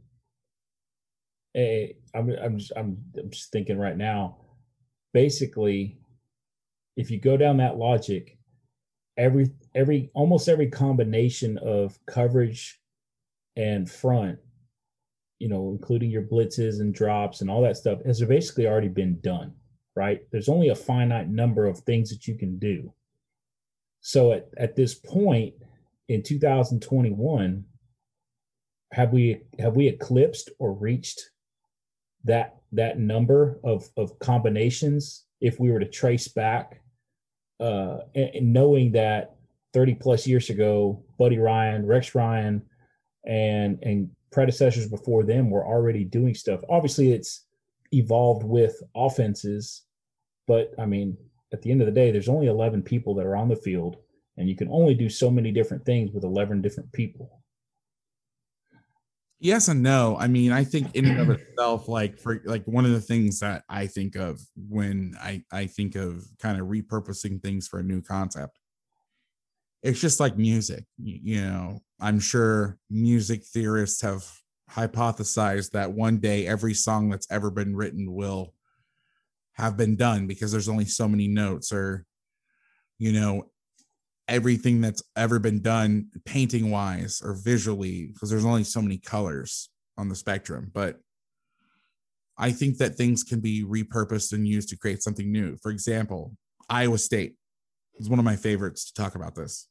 I'm just thinking right now, basically, if you go down that logic, almost every combination of coverage and front, including your blitzes and drops and all that stuff, has basically already been done, right? There's only a finite number of things that you can do. So at this point in 2021, have we eclipsed or reached that number of combinations if we were to trace back, and knowing that 30 plus years ago, Buddy Ryan, Rex Ryan, and predecessors before them were already doing stuff. Obviously, it's evolved with offenses, but I mean, at the end of the day, there's only 11 people that are on the field, and you can only do so many different things with 11 different people. Yes and no. I mean, I think in and of itself, like one of the things that I think of when I think of kind of repurposing things for a new concept, it's just like music. I'm sure music theorists have hypothesized that one day every song that's ever been written will have been done because there's only so many notes, or, everything that's ever been done painting wise or visually, because there's only so many colors on the spectrum. But I think that things can be repurposed and used to create something new. For example, Iowa State is one of my favorites to talk about this.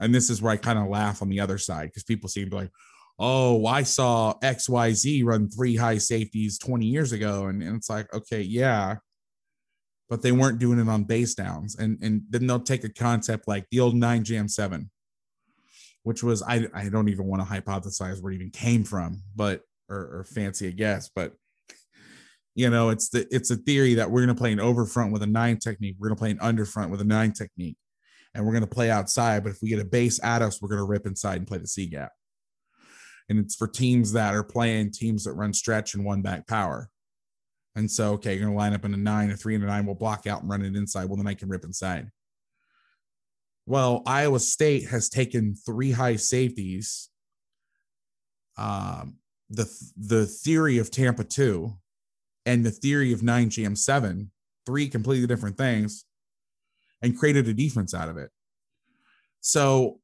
And this is where I kind of laugh on the other side, because people seem to be like, oh, I saw XYZ run 3 high safeties 20 years ago. And it's like, okay, yeah, but they weren't doing it on base downs. And then they'll take a concept like the old 9 jam 7, which was, I don't even want to hypothesize where it even came from, but, or fancy a guess, but it's a theory that we're going to play an over front with a 9 technique. We're going to play an under front with a 9 technique, and we're going to play outside. But if we get a base at us, we're going to rip inside and play the C gap. And it's for teams that are playing teams that run stretch and 1 back power. And so, okay, you're going to line up in a 9, a 3 and a 9. We'll block out and run it inside. Well, then I can rip inside. Well, Iowa State has taken 3 high safeties. The theory of Tampa 2 and the theory of 9 GM 7, 3 completely different things, and created a defense out of it. So,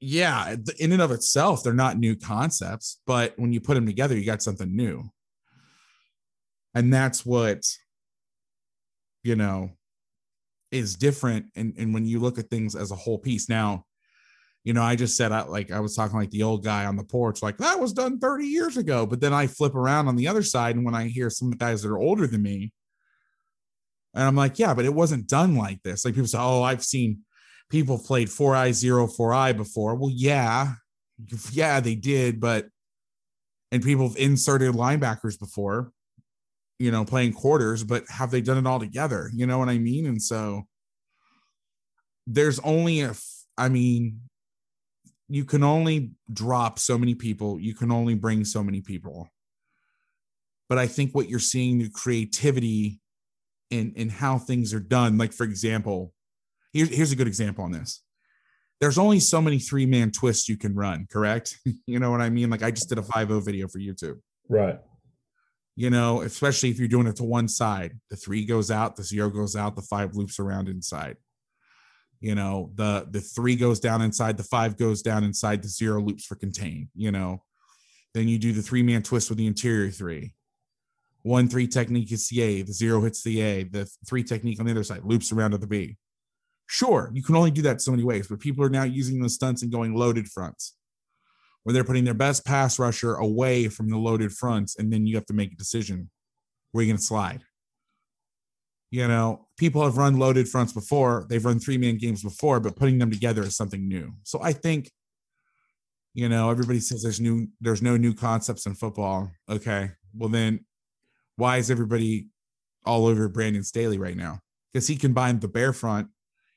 yeah, in and of itself, they're not new concepts, but when you put them together, you got something new. And that's what, you know, is different. And when you look at things as a whole piece now, you know, I just said, I was talking like the old guy on the porch, like that was done 30 years ago. But then I flip around on the other side. And when I hear some guys that are older than me, and I'm like, yeah, but it wasn't done like this. Like people say, oh, I've seen people played 4i 0 4i before. Well, yeah, they did. But, and people have inserted linebackers before, you know, playing quarters, but have they done it all together? You know what I mean? And so there's only you can only drop so many people. You can only bring so many people. But I think what you're seeing, the creativity in how things are done. Like, for example, here's a good example on this. There's only so many 3-man twists you can run, correct? You know what I mean? Like I just did a 5-0 video for YouTube. Right. You know, especially if you're doing it to one side, the 3 goes out, the 0 goes out, the 5 loops around inside. You know, the 3 goes down inside, the 5 goes down inside, the 0 loops for contain, you know. Then you do the 3-man twist with the interior 3. 1-3 technique is the A, the 0 hits the A, the 3 technique on the other side loops around to the B. Sure, you can only do that so many ways, but people are now using those stunts and going loaded fronts, where they're putting their best pass rusher away from the loaded fronts, and then you have to make a decision where you're going to slide. You know, people have run loaded fronts before. They've run 3-man games before, but putting them together is something new. So I think, you know, everybody says there's no new concepts in football. Okay, well then why is everybody all over Brandon Staley right now? Because he combined the bare front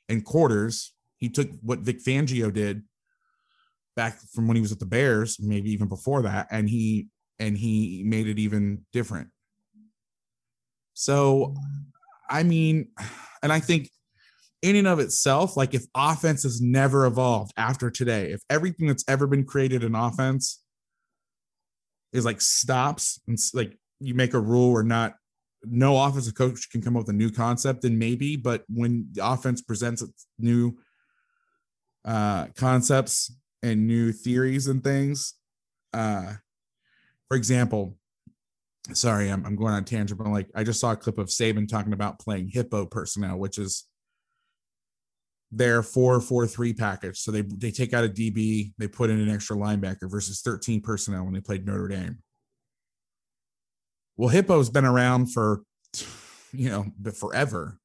and quarters. He took what Vic Fangio did back from when he was at the Bears, maybe even before that, and he made it even different. So, I mean, and I think in and of itself, like if offense has never evolved after today, if everything that's ever been created in offense is like stops and like you make a rule or not, no offensive coach can come up with a new concept, then maybe, but when the offense presents its new concepts and new theories and things. For example, sorry, I'm going on a tangent, but like I just saw a clip of Saban talking about playing hippo personnel, which is their 4-4-3 package. So they take out a DB, they put in an extra linebacker versus 13 personnel when they played Notre Dame. Well, hippo's been around for, you know, forever,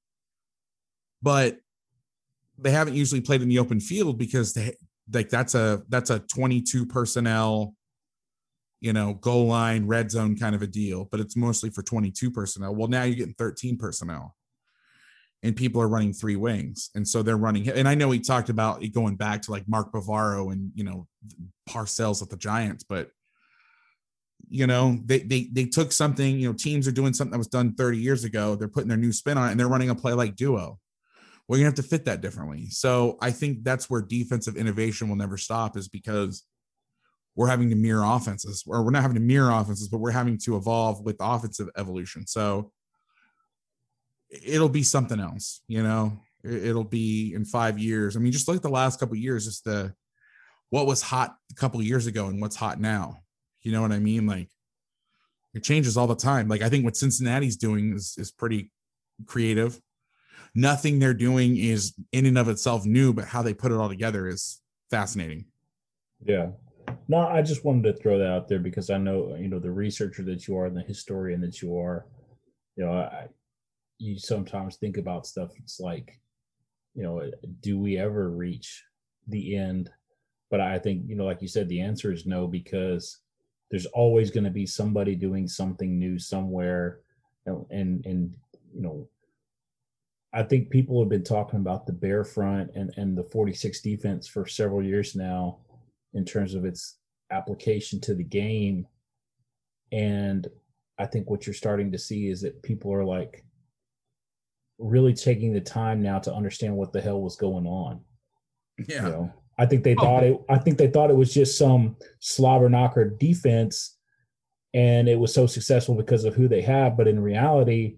but they haven't usually played in the open field because they, like that's a 22 personnel, you know, goal line, red zone kind of a deal, but it's mostly for 22 personnel. Well, now you're getting 13 personnel and people are running 3 wings. And so they're running. And I know he talked about it going back to like Mark Bavaro and, you know, Parcells at the Giants, but you know, they took something, you know, teams are doing something that was done 30 years ago. They're putting their new spin on it and they're running a play like duo. We're going to have to fit that differently. So I think that's where defensive innovation will never stop, is because we're having to mirror offenses, or we're not having to mirror offenses, but we're having to evolve with offensive evolution. So it'll be something else, you know, it'll be in 5 years. I mean, just look at the last couple of years, just what was hot a couple of years ago and what's hot now. You know what I mean? Like it changes all the time. Like I think what Cincinnati's doing is pretty creative. Nothing they're doing is in and of itself new, but how they put it all together is fascinating. Yeah. No, I just wanted to throw that out there because I know, you know, the researcher that you are and the historian that you are, you know, you sometimes think about stuff. It's like, you know, do we ever reach the end? But I think, you know, like you said, the answer is no, because there's always going to be somebody doing something new somewhere, you know, and, you know, I think people have been talking about the bare front and the 46 defense for several years now in terms of its application to the game. And I think what you're starting to see is that people are like really taking the time now to understand what the hell was going on. Yeah. You know? I think they thought it was just some slobber knocker defense, and it was so successful because of who they have. But in reality,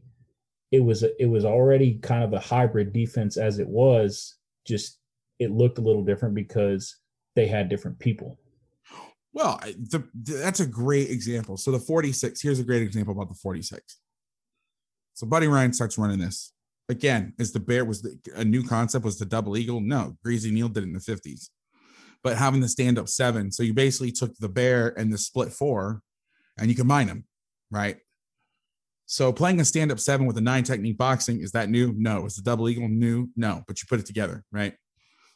it was already kind of a hybrid defense as it was. Just it looked a little different because they had different people. Well, that's a great example. So the 46, here's a great example about the 46. So Buddy Ryan starts running this. Again, is the Bear was a new concept, was the double eagle? No, Greasy Neal did it in the 50s. But having the stand-up seven, so you basically took the Bear and the split four, and you combine them, right? So playing a stand-up seven with a nine technique boxing, is that new? No. Is the double eagle new? No, but you put it together, right?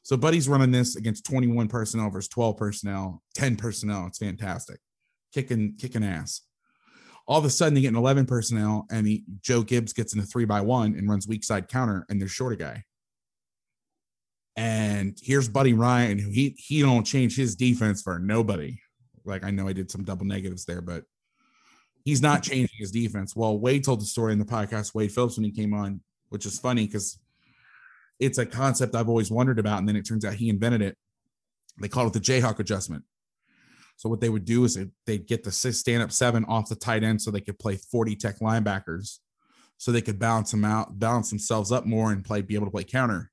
So Buddy's running this against 21 personnel versus 12 personnel, 10 personnel. It's fantastic. Kicking ass. All of a sudden, they get an 11 personnel, and Joe Gibbs gets in a 3x1 and runs weak side counter, and they're short a guy. And here's Buddy Ryan, who he don't change his defense for nobody. Like, I know I did some double negatives there, but he's not changing his defense. Well, Wade told the story in the podcast, Wade Phillips, when he came on, which is funny because it's a concept I've always wondered about, and then it turns out he invented it. They called it the Jayhawk adjustment. So what they would do is they'd get the stand-up seven off the tight end so they could play 40 tech linebackers, so they could balance themselves up more and be able to play counter.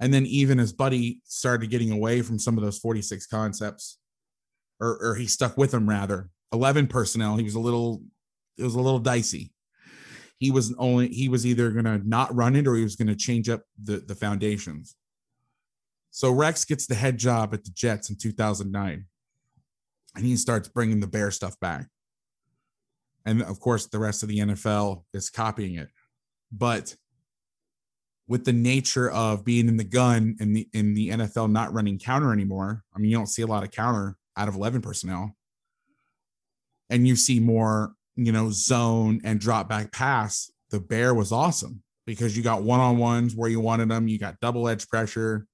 And then even as Buddy started getting away from some of those 46 concepts, or he stuck with them rather, 11 personnel, it was a little dicey. He was either going to not run it or he was going to change up the foundations. So Rex gets the head job at the Jets in 2009, and he starts bringing the Bear stuff back. And of course, the rest of the NFL is copying it. But with the nature of being in the gun and in the NFL not running counter anymore, I mean, you don't see a lot of counter out of 11 personnel, and you see more, you know, zone and drop back pass. The Bear was awesome because you got one-on-ones where you wanted them. You got double edge pressure.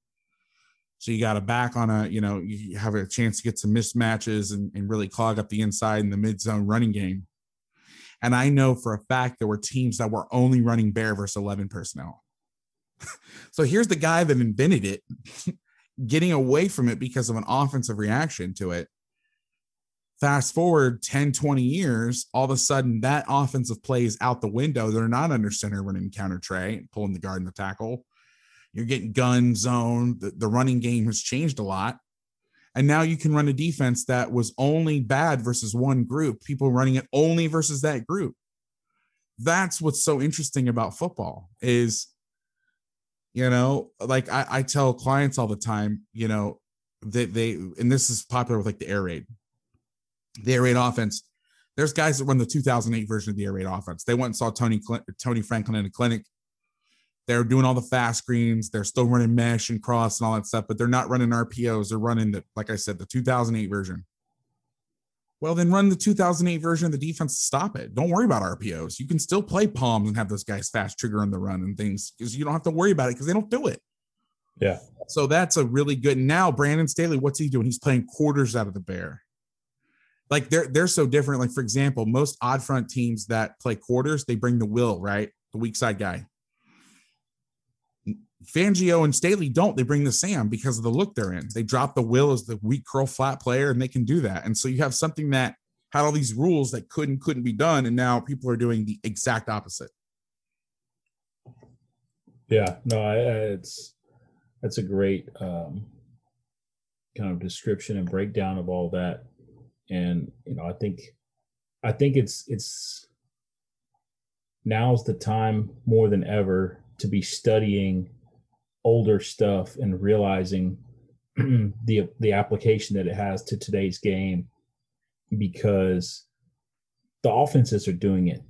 So you got a back on a, you know, you have a chance to get some mismatches and really clog up the inside in the mid zone running game. And I know for a fact there were teams that were only running Bear versus 11 personnel. So here's the guy that invented it, getting away from it because of an offensive reaction to it. Fast forward 10, 20 years, all of a sudden that offensive play is out the window. They're not under center running counter tray, pulling the guard and the tackle. You're getting gun zone. The running game has changed a lot. And now you can run a defense that was only bad versus one group, people running it only versus that group. That's what's so interesting about football is, you know, like I tell clients all the time, you know, that they, and this is popular with like the air raid. The air raid offense, there's guys that run the 2008 version of the air raid offense. They went and saw Tony Franklin in a clinic. They're doing all the fast screens. They're still running mesh and cross and all that stuff, but they're not running RPOs. They're running the, like I said, the 2008 version. Well, then run the 2008 version of the defense to stop it. Don't worry about RPOs. You can still play palms and have those guys fast trigger on the run and things because you don't have to worry about it because they don't do it. Yeah. So that's a really good. Now, Brandon Staley, what's he doing? He's playing quarters out of the Bear. Like they're so different. Like, for example, most odd front teams that play quarters, they bring the will, right? The weak side guy. Fangio and Staley don't. They bring the Sam because of the look they're in. They drop the will as the weak curl flat player, and they can do that. And so you have something that had all these rules that couldn't be done, and now people are doing the exact opposite. Yeah, no, that's a great kind of description and breakdown of all that. And, you know, I think it's now's the time more than ever to be studying older stuff and realizing the application that it has to today's game, because the offenses are doing it.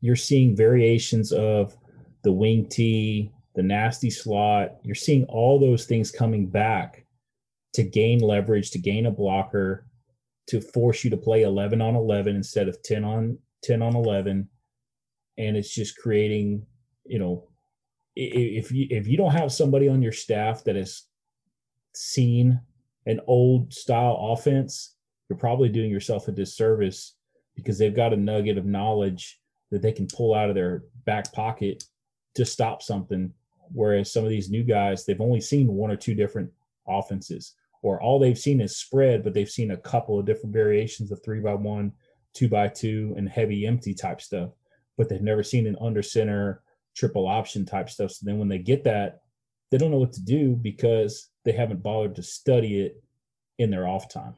You're seeing variations of the wing tee, the nasty slot. You're seeing all those things coming back to gain leverage, to gain a blocker, to force you to play 11 on 11 instead of 10 on 11. And it's just creating, you know, if you don't have somebody on your staff that has seen an old style offense, you're probably doing yourself a disservice because they've got a nugget of knowledge that they can pull out of their back pocket to stop something. Whereas some of these new guys, they've only seen one or two different offenses, or all they've seen is spread, but they've seen a couple of different variations of 3x1, 2x2, and heavy empty type stuff, but they've never seen an under center triple option type stuff. So then when they get that, they don't know what to do because they haven't bothered to study it in their off time.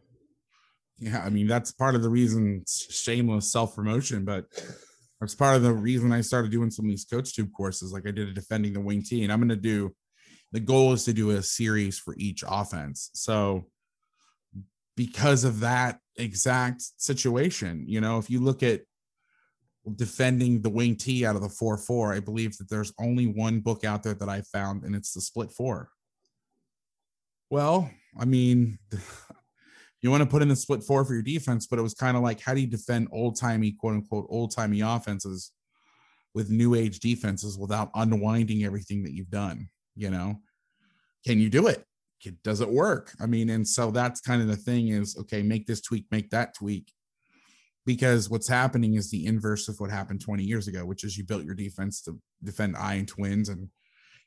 Yeah. I mean, that's part of the reason, shameless self-promotion, but that's part of the reason I started doing some of these Coach Tube courses. Like I did a Defending the Wing T, and I'm going to do, the goal is to do a series for each offense. So because of that exact situation, you know, if you look at defending the wing T out of the 4-4, I believe that there's only one book out there that I found, and it's the split four. Well, I mean, you want to put in the split four for your defense, but it was kind of like, how do you defend old-timey, quote-unquote, old-timey offenses with new age defenses without unwinding everything that you've done? You know, can you do it? Does it work? I mean, and so that's kind of the thing is, okay, make this tweak, make that tweak, because what's happening is the inverse of what happened 20 years ago, which is you built your defense to defend eye and twins, and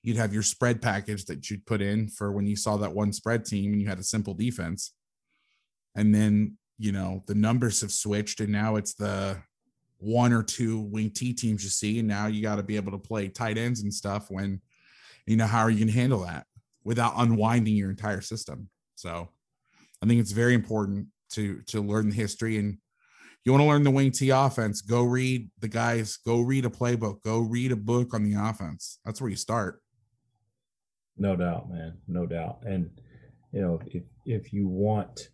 you'd have your spread package that you'd put in for when you saw that one spread team and you had a simple defense. And then, you know, the numbers have switched, and now it's the one or two wing T teams you see, and now you got to be able to play tight ends and stuff when, you know, how are you going to handle that without unwinding your entire system? So I think it's very important to learn the history. And you want to learn the wing T offense, go read the guys, go read a playbook, go read a book on the offense. That's where you start. No doubt, man. No doubt. And, you know, if you want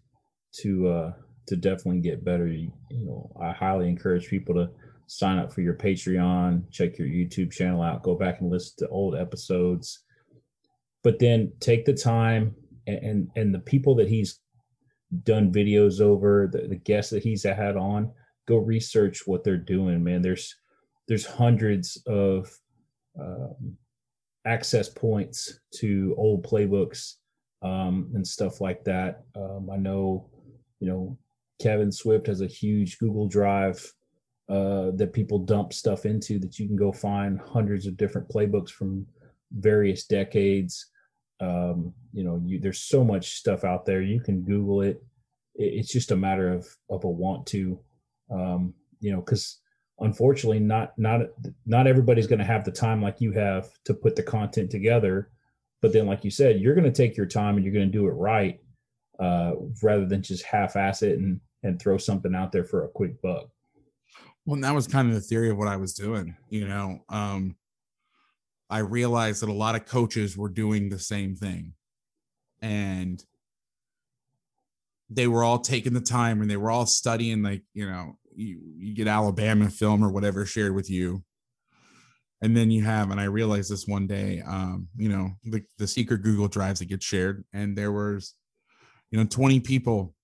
to definitely get better, you know, I highly encourage people to sign up for your Patreon, check your YouTube channel out, go back and listen to old episodes, but then take the time and the people that he's done videos over, the guests that he's had on, go research what they're doing, man. There's hundreds of access points to old playbooks and stuff like that. I know, you know, Kevin Swift has a huge Google Drive that people dump stuff into, that you can go find hundreds of different playbooks from various decades. You know, there's so much stuff out there. You can Google it. It's just a matter of a want to, you know, because unfortunately not everybody's going to have the time like you have to put the content together. But then, like you said, you're going to take your time and you're going to do it right, rather than just half-ass it and throw something out there for a quick buck. Well, and that was kind of the theory of what I was doing. You know, I realized that a lot of coaches were doing the same thing, and they were all taking the time and they were all studying, like, you know, you get Alabama film or whatever shared with you. And then you have, and I realized this one day, you know, the secret Google drives that get shared, and there was, you know, 20 people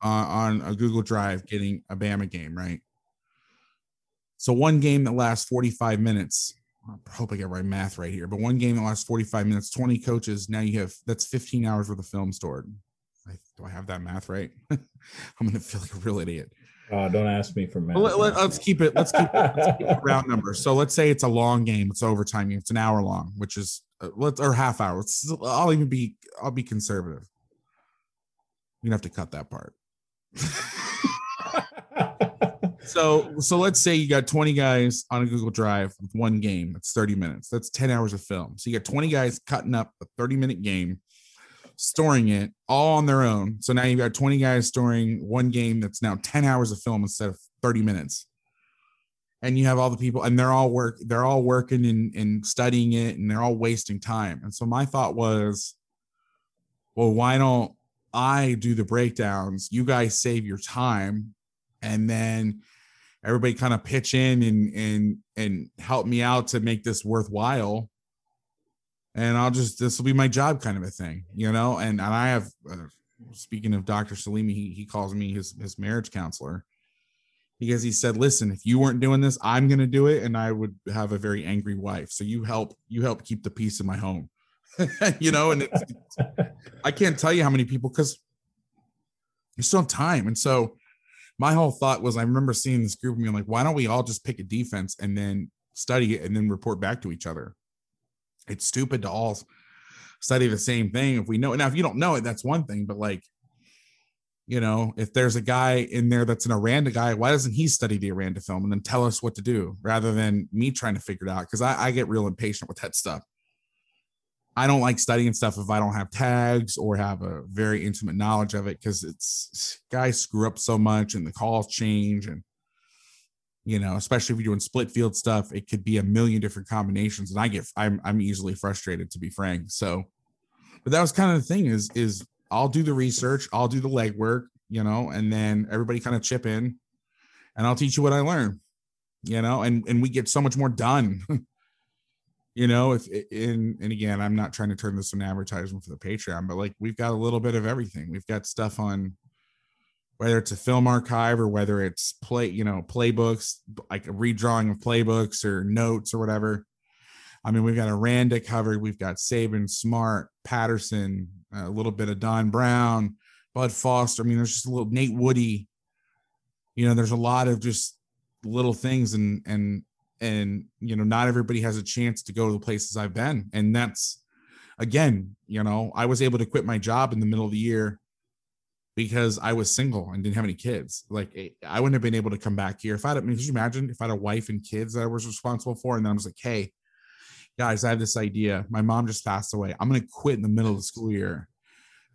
on a Google Drive getting a Bama game, right? So one game that lasts 45 minutes, I hope I get my math right here, but one game that lasts 45 minutes, 20 coaches, now you have, that's 15 hours worth of film stored. Do I have that math right? I'm going to feel like a real idiot. Don't ask me for math. Let's keep it round numbers. So let's say it's a long game. It's overtime game. It's an hour long, which is, or half hour. I'll be conservative. You're going to have to cut that part. So let's say you got 20 guys on a Google Drive with one game. That's 30 minutes. That's 10 hours of film. So you got 20 guys cutting up a 30-minute game, storing it all on their own. So now you've got 20 guys storing one game that's now 10 hours of film instead of 30 minutes. And you have all the people, and they're all working and studying it, and they're all wasting time. And so my thought was, well, why don't I do the breakdowns, you guys save your time, and then everybody kind of pitch in and help me out to make this worthwhile. And this will be my job, kind of a thing, you know? And I have, speaking of Dr. Salimi, he calls me his marriage counselor, because he said, listen, if you weren't doing this, I'm going to do it. And I would have a very angry wife. So you help keep the peace in my home. You know, and I can't tell you how many people, because you still have time. And so my whole thought was, I remember seeing this group and being like, why don't we all just pick a defense and then study it and then report back to each other? It's stupid to all study the same thing. If we know it now, if you don't know it, that's one thing, but like, you know, if there's a guy in there that's an Aranda guy, why doesn't he study the Aranda film and then tell us what to do rather than me trying to figure it out? Because I get real impatient with that stuff. I don't like studying stuff if I don't have tags or have a very intimate knowledge of it, because it's guys screw up so much and the calls change. And, you know, especially if you're doing split field stuff, it could be a million different combinations. And I'm easily frustrated, to be frank. So, but that was kind of the thing is I'll do the research, I'll do the legwork, you know, and then everybody kind of chip in and I'll teach you what I learned, you know, and we get so much more done. You know, if in, and again, I'm not trying to turn this into an advertisement for the Patreon, but like, we've got a little bit of everything. We've got stuff on, whether it's a film archive or whether it's playbooks, like a redrawing of playbooks or notes or whatever. I mean, we've got Aranda covered. We've got Saban, Smart, Patterson, a little bit of Don Brown, Bud Foster. I mean, there's just a little Nate Woody, you know, there's a lot of just little things and you know, not everybody has a chance to go to the places I've been. And that's, again, you know, I was able to quit my job in the middle of the year because I was single and didn't have any kids. Like, I wouldn't have been able to come back here if I had, I mean, could you imagine if I had a wife and kids that I was responsible for? And then I was like, hey guys, I have this idea. My mom just passed away. I'm going to quit in the middle of the school year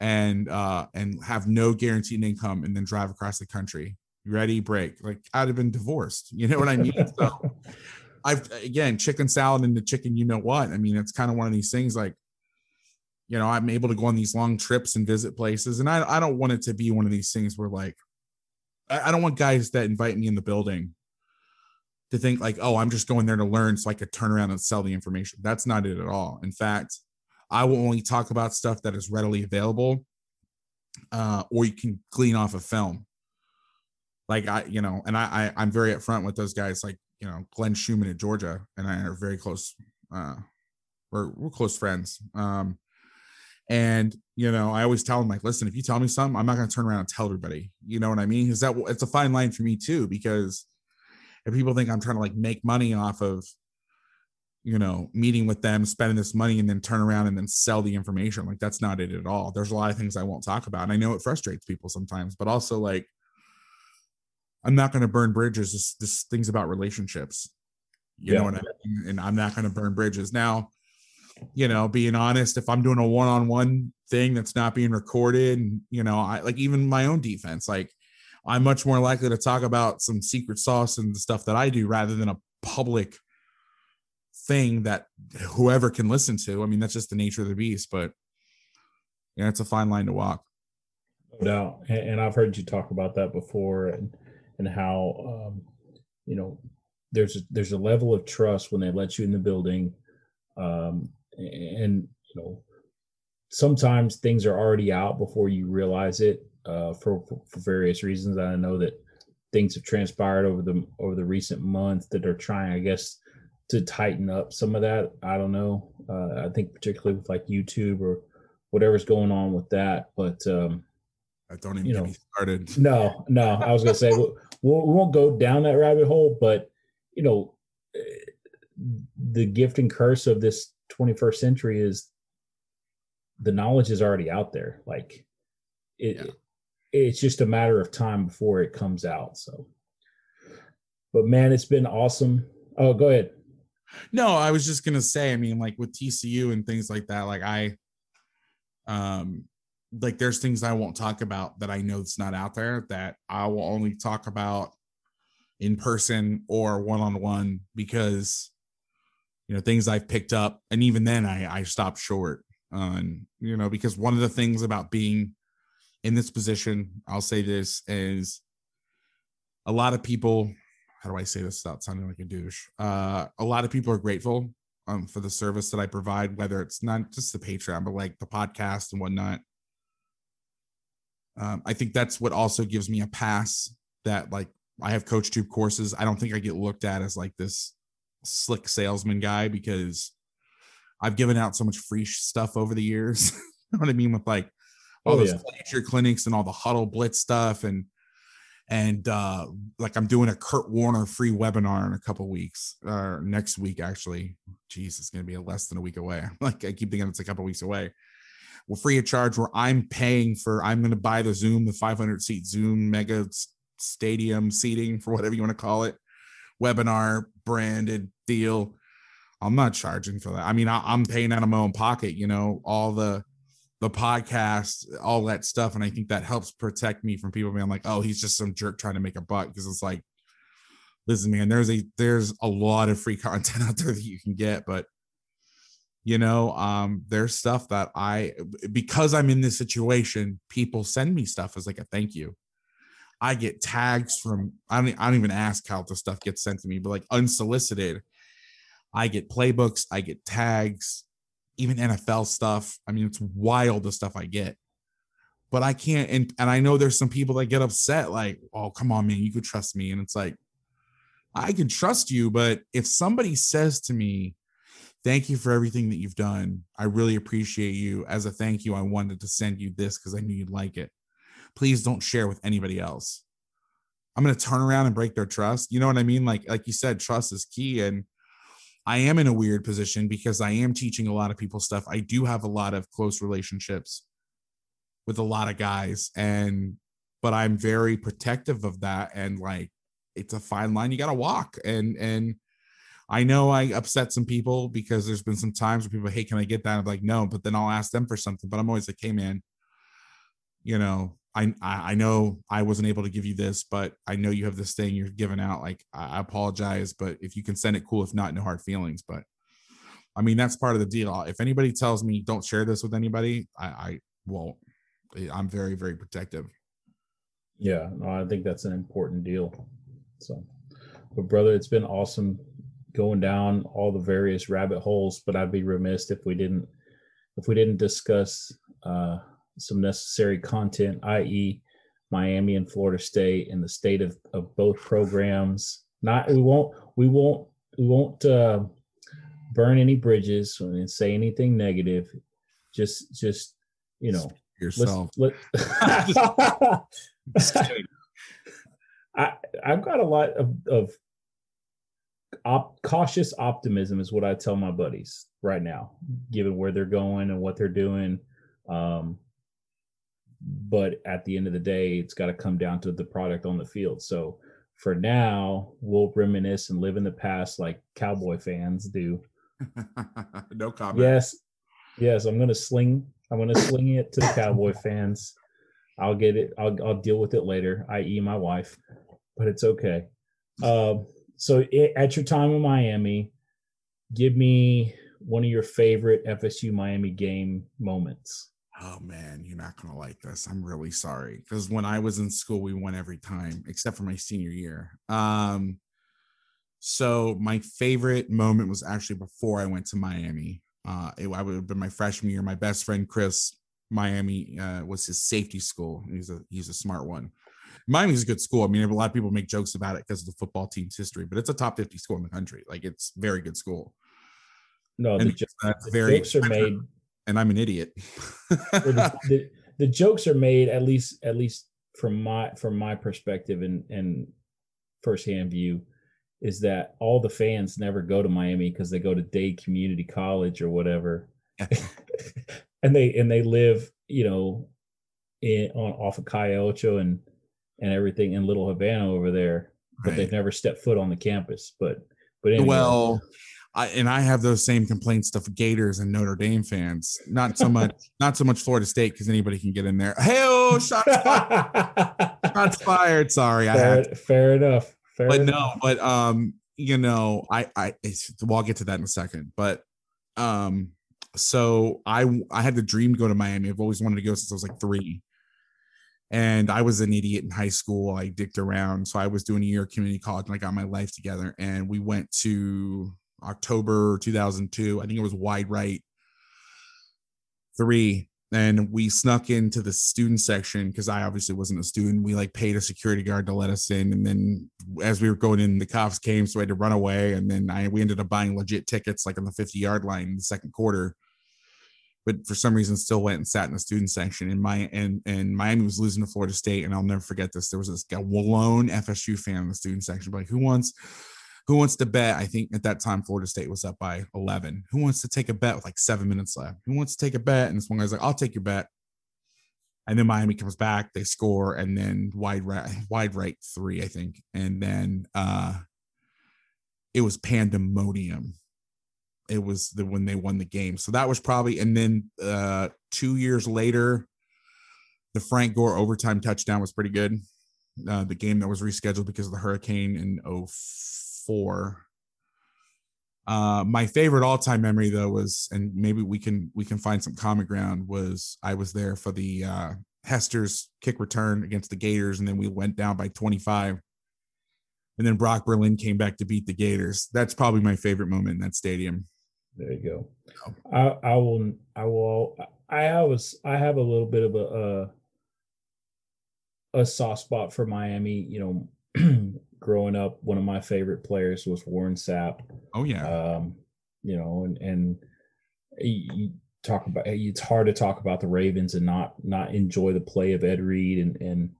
and have no guaranteed income and then drive across the country. Ready, break. Like, I'd have been divorced. You know what I mean? So I've, again, chicken salad and the chicken, you know what? I mean, it's kind of one of these things like, you know, I'm able to go on these long trips and visit places. And I don't want it to be one of these things where like, I don't want guys that invite me in the building to think like, oh, I'm just going there to learn so I could turn around and sell the information. That's not it at all. In fact, I will only talk about stuff that is readily available or you can glean off of film. Like I, you know, and I'm very upfront with those guys, like, you know, Glenn Schumann at Georgia and I are very close. We're close friends. And, you know, I always tell them like, listen, if you tell me something, I'm not going to turn around and tell everybody, you know what I mean? Cause that it's a fine line for me too, because if people think I'm trying to like make money off of, you know, meeting with them, spending this money and then turn around and then sell the information, like that's not it at all. There's a lot of things I won't talk about. And I know it frustrates people sometimes, but also like, I'm not going to burn bridges. This thing's about relationships, you know what I mean? And I'm not going to burn bridges. Now, you know, being honest, if I'm doing a one-on-one thing that's not being recorded, and, you know, I like even my own defense, like I'm much more likely to talk about some secret sauce and the stuff that I do rather than a public thing that whoever can listen to. I mean, that's just the nature of the beast, but yeah, it's a fine line to walk. No doubt. And I've heard you talk about that before and how, you know, there's a level of trust when they let you in the building. And, you know, sometimes things are already out before you realize it for various reasons. I know that things have transpired over the recent months that are trying, I guess, to tighten up some of that. I don't know. I think particularly with like YouTube or whatever's going on with that, but, I don't even get me started. No, I was going to say, we won't go down that rabbit hole, but, you know, the gift and curse of this 21st century is the knowledge is already out there. Like it's just a matter of time before it comes out. So, but man, it's been awesome. Oh, go ahead. No, I was just going to say, I mean, like with TCU and things like that, like like there's things I won't talk about that I know it's not out there that I will only talk about in person or one-on-one because, you know, things I've picked up. And even then I stopped short on, you know, because one of the things about being in this position, I'll say this, is a lot of people, how do I say this without sounding like a douche? A lot of people are grateful for the service that I provide, whether it's not just the Patreon, but like the podcast and whatnot. I think that's what also gives me a pass that like I have CoachTube courses. I don't think I get looked at as like this slick salesman guy because I've given out so much free stuff over the years. You know what I mean? With like all those nature clinics and all the huddle blitz stuff. And And like I'm doing a Kurt Warner free webinar in a couple weeks, or next week, actually. Jeez, it's going to be less than a week away. Like I keep thinking it's a couple weeks away. Well, free of charge, where I'm paying for, I'm going to buy the Zoom, the 500 seat Zoom mega stadium seating, for whatever you want to call it, webinar branded deal. I'm not charging for that. I mean, I'm paying out of my own pocket, you know, all the podcast, all that stuff. And I think that helps protect me from people being like, oh, he's just some jerk trying to make a buck. 'Cause it's like, listen, man, there's a lot of free content out there that you can get, but you know, there's stuff that because I'm in this situation, people send me stuff as like a thank you. I get tags from, I don't even ask how the stuff gets sent to me, but like unsolicited, I get playbooks, I get tags, even NFL stuff. I mean, it's wild the stuff I get, but I can't. And I know there's some people that get upset, like, oh, come on, man, you could trust me. And it's like, I can trust you, but if somebody says to me, thank you for everything that you've done, I really appreciate you. As a thank you, I wanted to send you this because I knew you'd like it. Please don't share with anybody else. I'm going to turn around and break their trust. You know what I mean? Like you said, trust is key. And I am in a weird position because I am teaching a lot of people stuff. I do have a lot of close relationships with a lot of guys, but I'm very protective of that. And like, it's a fine line you got to walk. And I know I upset some people because there's been some times where people, hey, can I get that? I'm like, no, but then I'll ask them for something, but I'm always like, hey man, you know, I know I wasn't able to give you this, but I know you have this thing you're giving out. Like, I apologize, but if you can send it, cool. If not, no hard feelings. But I mean, that's part of the deal. If anybody tells me don't share this with anybody, I won't. I'm very, very protective. Yeah, no, I think that's an important deal. So, but brother, it's been awesome going down all the various rabbit holes, but I'd be remiss if we didn't discuss, some necessary content, i.e. Miami and Florida State and the state of both programs. We won't burn any bridges and say anything negative. Just you know, yourself. I've got a lot of cautious optimism is what I tell my buddies right now, given where they're going and what they're doing. But at the end of the day, it's got to come down to the product on the field. So for now, we'll reminisce and live in the past like Cowboy fans do. No comment. Yes. I'm going to sling it to the Cowboy fans. I'll get it. I'll deal with it later, i.e. my wife, but it's okay. At your time in Miami, give me one of your favorite FSU Miami game moments. Oh man, you're not going to like this. I'm really sorry. Because when I was in school, we won every time, except for my senior year. So my favorite moment was actually before I went to Miami. I would have been my freshman year. My best friend, Chris, Miami was his safety school. He's a smart one. Miami's a good school. I mean, a lot of people make jokes about it because of the football team's history, but it's a top 50 school in the country. Like, it's very good school. No, the jokes are made. And I'm an idiot. the jokes are made, at least from my perspective and firsthand view, is that all the fans never go to Miami because they go to Dade Community College or whatever, and they live, you know, off of Calle Ocho and everything in Little Havana over there, but right. They've never stepped foot on the campus. But anyway. Well. I have those same complaints to Gators and Notre Dame fans. Not so much Florida State because anybody can get in there. Hey, oh, shots fired. Sorry, fair enough. You know, well, I'll get to that in a second. But so I had the dream to go to Miami. I've always wanted to go since I was like 3. And I was an idiot in high school. I dicked around, so I was doing a year of community college, and I got my life together. And we went to October 2002, I think it was wide right 3, and we snuck into the student section because I obviously wasn't a student. We like paid a security guard to let us in, and then as we were going in, the cops came, so I had to run away. And then we ended up buying legit tickets like on the 50-yard line in the second quarter, but for some reason still went and sat in the student section. And Miami was losing to Florida State, and I'll never forget this. There was this guy, lone FSU fan in the student section, like, who wants to bet? I think at that time Florida State was up by 11. Who wants to take a bet with like 7 minutes left? Who wants to take a bet? And this one guy's like, I'll take your bet. And then Miami comes back, they score, and then wide right three, I think. And then it was pandemonium. It was when they won the game. So that was probably, and then 2 years later, the Frank Gore overtime touchdown was pretty good. The game that was rescheduled because of the hurricane in 04. My favorite all-time memory though was, and maybe we can find some common ground, was I was there for the Hester's kick return against the Gators, and then we went down by 25, and then Brock Berlin came back to beat the Gators. That's probably my favorite moment in that stadium. There you go. I have a little bit of a soft spot for Miami, you know. Growing up, one of my favorite players was Warren Sapp. Oh yeah. You know, and you talk about, it's hard to talk about the Ravens and not enjoy the play of Ed Reed and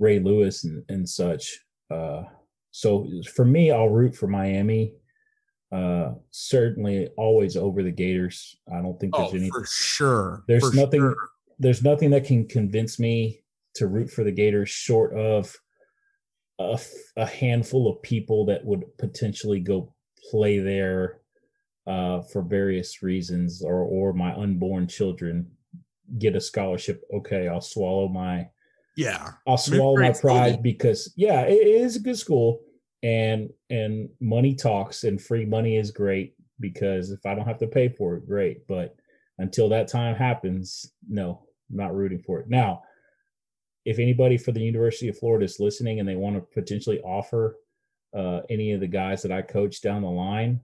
Ray Lewis and such. So for me, I'll root for Miami. Certainly always over the Gators. I don't think there's any, for sure. There's nothing that can convince me to root for the Gators short of a handful of people that would potentially go play there for various reasons, or my unborn children get a scholarship. Okay, I'll swallow my pride school. Because it is a good school, and money talks, and free money is great, because if I don't have to pay for it, great. But until that time happens, no, I'm not rooting for it. Now, if anybody for the University of Florida is listening and they want to potentially offer any of the guys that I coach down the line,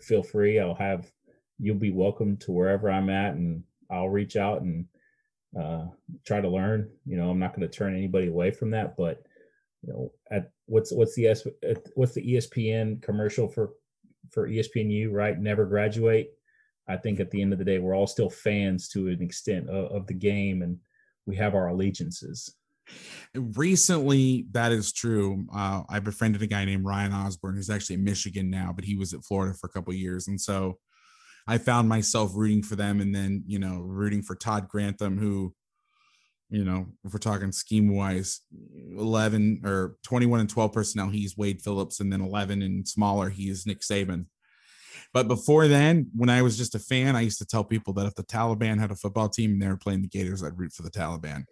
feel free. You'll be welcome to wherever I'm at, and I'll reach out and try to learn. You know, I'm not going to turn anybody away from that, but you know, at what's the ESPN commercial for ESPNU, right? Never graduate. I think at the end of the day, we're all still fans to an extent of the game, and we have our allegiances. Recently, that is true. I befriended a guy named Ryan Osborne, who's actually in Michigan now, but he was at Florida for a couple of years. And so I found myself rooting for them, and then, you know, rooting for Todd Grantham, who, you know, if we're talking scheme-wise, 11 or 21 and 12 personnel, he's Wade Phillips, and then 11 and smaller, he is Nick Saban. But before then, when I was just a fan, I used to tell people that if the Taliban had a football team and they were playing the Gators, I'd root for the Taliban.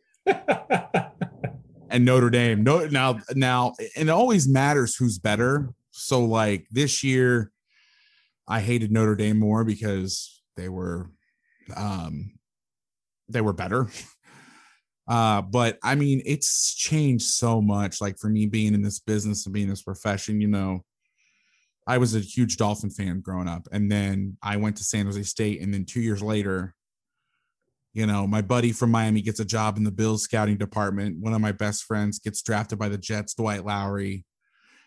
And Notre Dame. Now, and it always matters who's better. So, like, this year, I hated Notre Dame more because they were better. But, I mean, it's changed so much. Like, for me, being in this business and being in this profession, you know, I was a huge Dolphin fan growing up, and then I went to San Jose State, and then 2 years later, you know, my buddy from Miami gets a job in the Bills scouting department. One of my best friends gets drafted by the Jets, Dwight Lowry.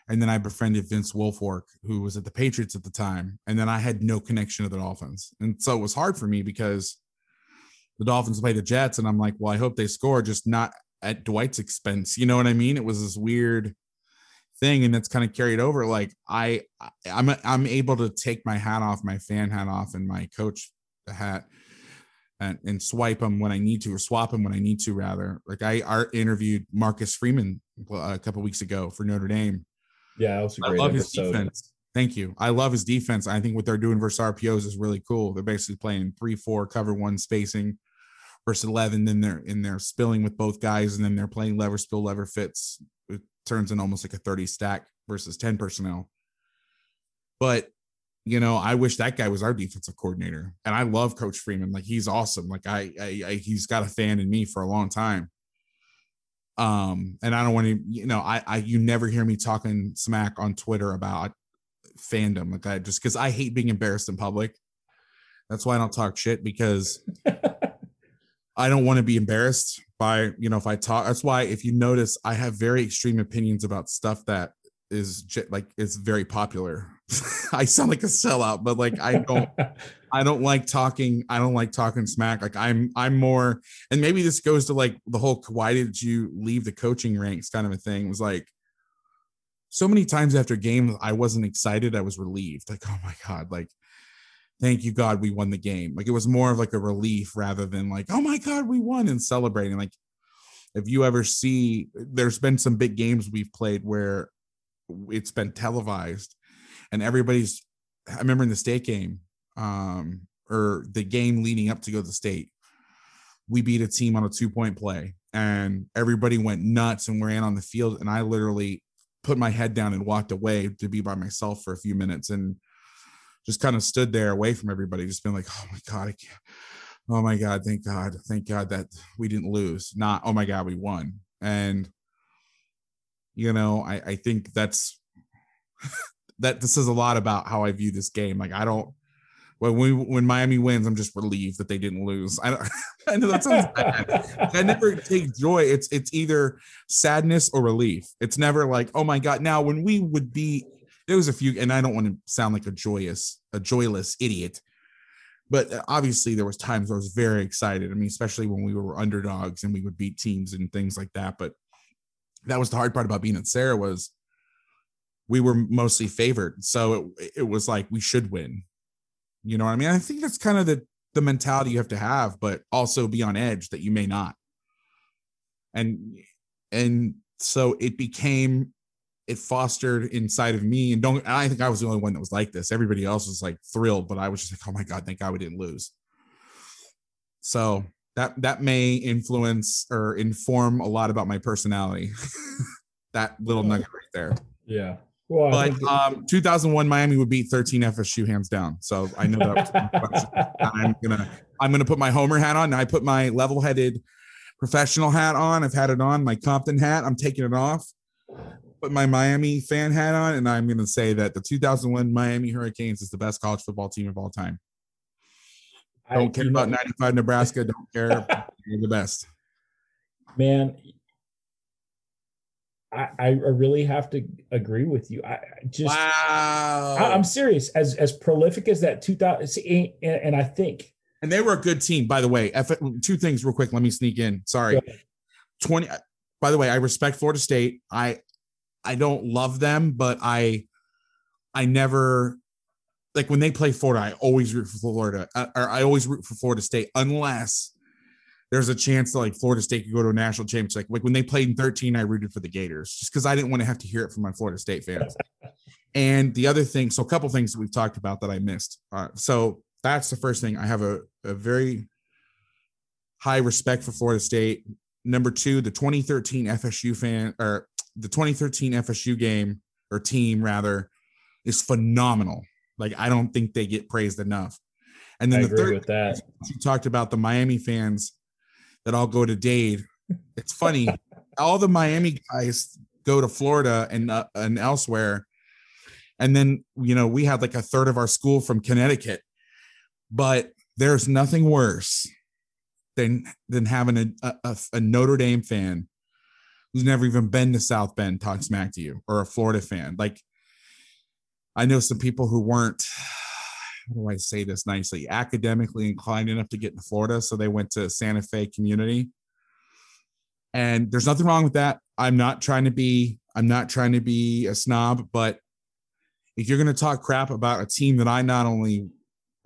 And then I befriended Vince Wilfork, who was at the Patriots at the time. And then I had no connection to the Dolphins. And so it was hard for me because the Dolphins play the Jets, and I'm like, well, I hope they score, just not at Dwight's expense. You know what I mean? It was this weird thing, and that's kind of carried over. Like I'm able to take my hat off, my fan hat off, and my coach hat, and swipe them when I need to, or swap them when I need to, rather. Like I interviewed Marcus Freeman a couple of weeks ago for Notre Dame. Yeah, that was a great episode. His defense. Thank you. I love his defense. I think what they're doing versus RPOs is really cool. They're basically playing 3-4 cover 1 spacing versus 11. Then they're spilling with both guys, and then they're playing lever spill, lever fits. Turns in almost like a 30 stack versus 10 personnel. But, you know, I wish that guy was our defensive coordinator. And I love Coach Freeman. Like, he's awesome. Like he's got a fan in me for a long time. And I don't want to, you know, you never hear me talking smack on Twitter about fandom. Like because I hate being embarrassed in public. That's why I don't talk shit, because I don't want to be embarrassed by, you know, if I talk. That's why, if you notice, I have very extreme opinions about stuff that is like, it's very popular. I sound like a sellout, but like I don't like talking. I don't like talking smack. Like I'm more, and maybe this goes to like the whole why did you leave the coaching ranks kind of a thing. It was like so many times after games I wasn't excited. I was relieved. Like, oh my God, like thank you God we won the game. Like it was more of like a relief rather than like, oh my God, we won and celebrating. Like if you ever see, there's been some big games we've played where it's been televised and everybody's, I remember in the state game or the game leading up to go to the state, we beat a team on a 2-point play and everybody went nuts and ran on the field. And I literally put my head down and walked away to be by myself for a few minutes and just kind of stood there away from everybody. Just been like, oh my God, I can't. Oh my God. Thank God that we didn't lose. Not, oh my God, we won. And you know, I think that's that this is a lot about how I view this game. Like I don't, when Miami wins, I'm just relieved that they didn't lose. I know that sounds bad. I never take joy. It's either sadness or relief. It's never like, oh my God. Now when we would be, there was a few, and I don't want to sound like a joyless idiot, but obviously there was times where I was very excited. I mean, especially when we were underdogs and we would beat teams and things like that. But that was the hard part about being at Sarah was we were mostly favored. So it was like, we should win. You know what I mean? I think that's kind of the mentality you have to have, but also be on edge that you may not. And so it fostered inside of me. And I think I was the only one that was like this. Everybody else was like thrilled, but I was just like, oh my God, thank God we didn't lose. So that may influence or inform a lot about my personality. That little nugget right there. Yeah. Well, but 2001 Miami would beat 13 FSU hands down. So I know that was my question. I'm gonna put my Homer hat on. And I put my level-headed professional hat on. I've had it on, my Compton hat. I'm taking it off. Put my Miami fan hat on, and I'm gonna say that the 2001 Miami Hurricanes is the best college football team of all time. Don't care about 95 Nebraska. Don't care. You're the best. Man, I really have to agree with you. Wow. I'm serious. As prolific as that 2000, and I think. And they were a good team, by the way. Two things real quick. Let me sneak in. Sorry. Yeah. By the way, I respect Florida State. I don't love them, but I never. Like when they play Florida, I always root for Florida State unless there's a chance that like Florida State could go to a national championship. Like when they played in 13, I rooted for the Gators just because I didn't want to have to hear it from my Florida State fans. And the other thing, so a couple things that we've talked about that I missed. So that's the first thing. I have a very high respect for Florida State. Number two, the 2013 FSU fan or the 2013 FSU game or team rather is phenomenal. Like, I don't think they get praised enough. And then I agree with that. You talked about the Miami fans that all go to Dade. It's funny. All the Miami guys go to Florida and elsewhere. And then, you know, we had like a third of our school from Connecticut. But there's nothing worse than having a Notre Dame fan who's never even been to South Bend talk smack to you, or a Florida fan. Like, I know some people who weren't, how do I say this nicely, academically inclined enough to get into Florida. So they went to Santa Fe Community. And there's nothing wrong with that. I'm not trying to be a snob, but if you're going to talk crap about a team that I not only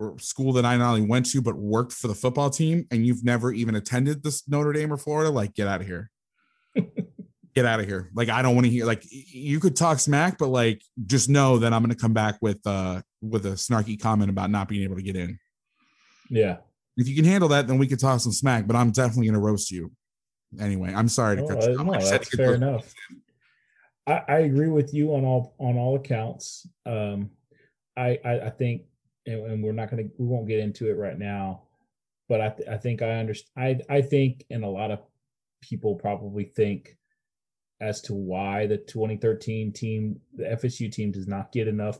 went to, but worked for the football team, and you've never even attended this Notre Dame or Florida, like, get out of here. Get out of here. Like, I don't want to hear, like, you could talk smack, but like, just know that I'm going to come back with a snarky comment about not being able to get in. Yeah. If you can handle that, then we could talk some smack, but I'm definitely going to roast you. Anyway, I'm sorry to cut you off. No, that's fair enough. I agree with you on all accounts. I think, and we won't get into it right now, but I think I understand. I think, and a lot of people probably think, as to why the 2013 team, the FSU team, does not get enough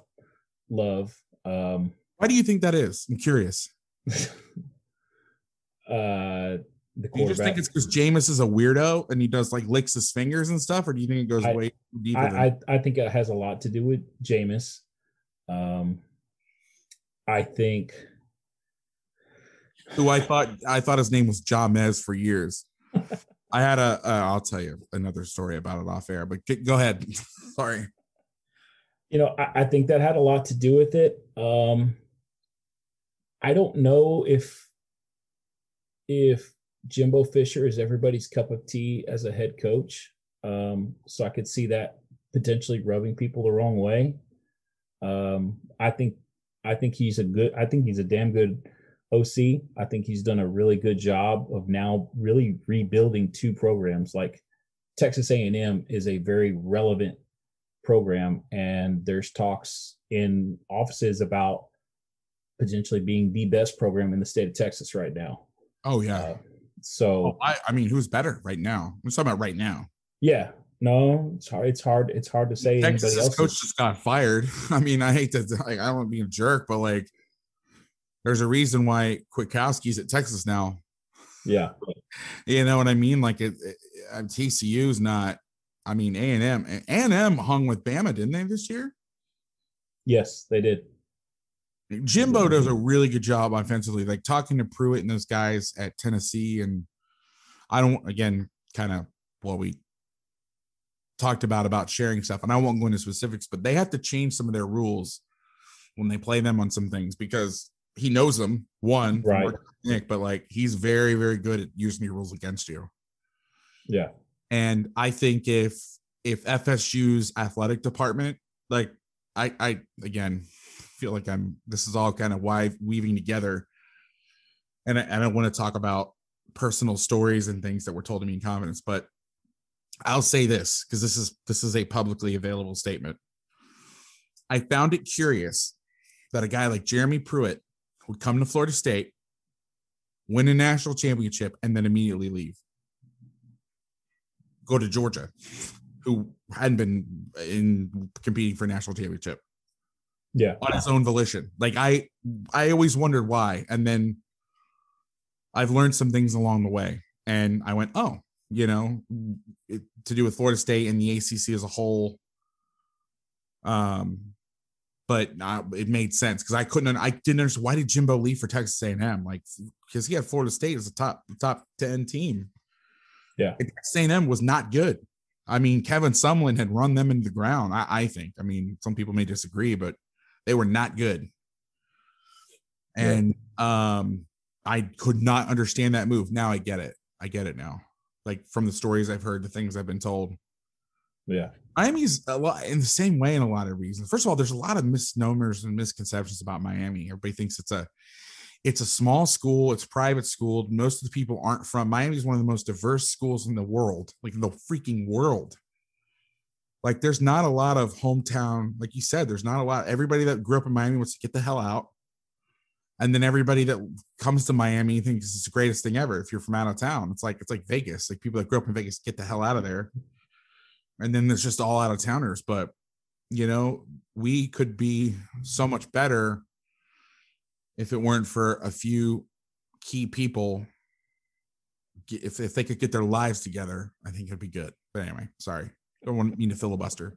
love. Why do you think that is? I'm curious. the quarterback. Do you just think it's because Jameis is a weirdo and he does like licks his fingers and stuff, or do you think it goes way deeper? I think it has a lot to do with Jameis. I think. Who I thought his name was Jamez for years. I had a I'll tell you another story about it off air, but go ahead. Sorry. You know, I think that had a lot to do with it. I don't know if Jimbo Fisher is everybody's cup of tea as a head coach. So I could see that potentially rubbing people the wrong way. I think he's a damn good OC. I think he's done a really good job of now really rebuilding two programs. Like Texas A&M is a very relevant program, and there's talks in offices about potentially being the best program in the state of Texas right now. Oh yeah. I mean, who's better right now? We're talking about right now. Yeah. No, it's hard to say. Texas's coach just got fired. I mean, I hate to, like, I don't want to be a jerk, but like, there's a reason why Kwiatkowski's at Texas now. Yeah. You know what I mean? Like TCU's not, I mean, A&M hung with Bama, didn't they, this year? Yes, they did. Jimbo does a really good job offensively, like talking to Pruitt and those guys at Tennessee. And I don't, again, kind of what we talked about sharing stuff, and I won't go into specifics, but they have to change some of their rules when they play them on some things, because he knows them, one, right? Nick, but like, he's very, very good at using your rules against you. Yeah. And I think if FSU's athletic department, like I again feel like this is all kind of weaving together, and I don't want to talk about personal stories and things that were told to me in confidence, but I'll say this, because this is a publicly available statement. I found it curious that a guy like Jeremy Pruitt would come to Florida State, win a national championship, and then immediately leave. Go to Georgia, who hadn't been in competing for a national championship. Yeah. On his own volition. Like I always wondered why. And then I've learned some things along the way, and I went, oh, you know, it, to do with Florida State and the ACC as a whole. But it made sense, because I didn't understand, why did Jimbo leave for Texas A&M? Like, because he had Florida State as a top 10 team. Yeah, A&M was not good. I mean, Kevin Sumlin had run them into the ground, I think. I mean, some people may disagree, but they were not good. And I could not understand that move. Now I get it. I get it now. Like, from the stories I've heard, the things I've been told. Yeah. Miami's a lot in the same way in a lot of reasons. First of all, there's a lot of misnomers and misconceptions about Miami. Everybody thinks it's a small school. It's private school. Most of the people aren't from. Miami is one of the most diverse schools in the world, like in the freaking world. Like, there's not a lot of hometown. Like you said, there's not a lot. Everybody that grew up in Miami wants to get the hell out. And then everybody that comes to Miami thinks it's the greatest thing ever. If you're from out of town, it's like Vegas. Like, people that grew up in Vegas, get the hell out of there. And then there's just all out of towners. But, you know, we could be so much better if it weren't for a few key people. If they could get their lives together, I think it'd be good. But anyway, sorry. Don't mean to filibuster.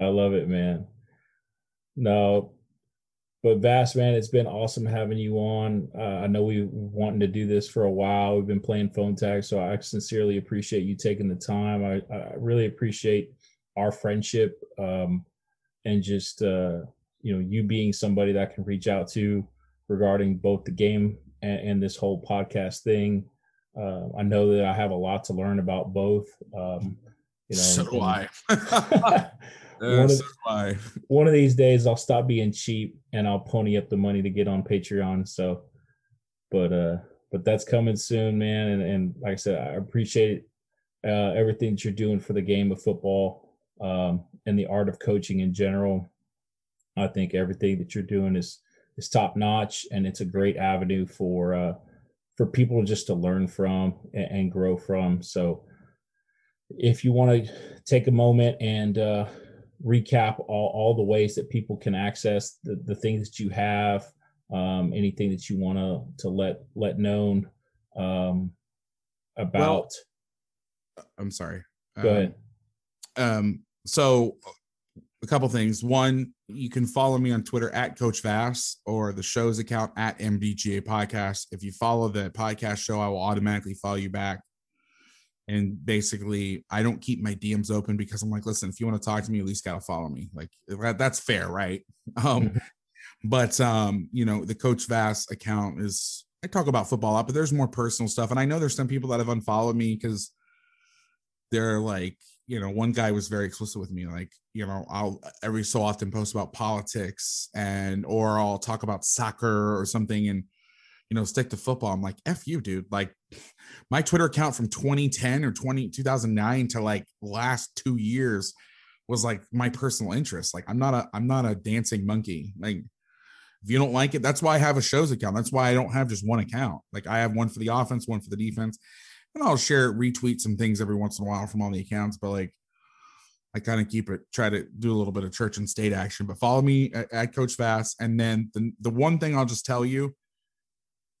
I love it, man. No, but Bass, man, it's been awesome having you on. I know we've wanting to do this for a while. We've been playing phone tag, so I sincerely appreciate you taking the time. I really appreciate our friendship, and just you know, you being somebody that I can reach out to regarding both the game and this whole podcast thing. I know that I have a lot to learn about both. You know, so do I. One of these days I'll stop being cheap and I'll pony up the money to get on Patreon. So, but that's coming soon, man. And like I said, I appreciate everything that you're doing for the game of football, and the art of coaching in general. I think everything that you're doing is top notch, and it's a great avenue for people just to learn from and grow from. So if you want to take a moment and recap all the ways that people can access the things that you have, anything that you want to let known, about. Well, I'm sorry. Go ahead. So a couple things. One, you can follow me on Twitter at Coach Vass or the show's account at MDGA Podcast. If you follow the podcast show, I will automatically follow you back. And basically, I don't keep my DMs open because I'm like, listen, if you want to talk to me, at least got to follow me. Like, that's fair, right? But, you know, the Coach Vass account is, I talk about football a lot, but there's more personal stuff. And I know there's some people that have unfollowed me because they're like, you know, one guy was very explicit with me. Like, you know, I'll every so often post about politics or I'll talk about soccer or something and, you know, stick to football. I'm like, F you, dude. Like, my Twitter account from 2010 or 2009 to like last 2 years was like my personal interest. Like, I'm not a dancing monkey. Like, if you don't like it, that's why I have a show's account. That's why I don't have just one account. Like, I have one for the offense, one for the defense, and I'll share, retweet some things every once in a while from all the accounts. But like, I kind of keep it, try to do a little bit of church and state action, but follow me at Coach Vass. And then the one thing I'll just tell you,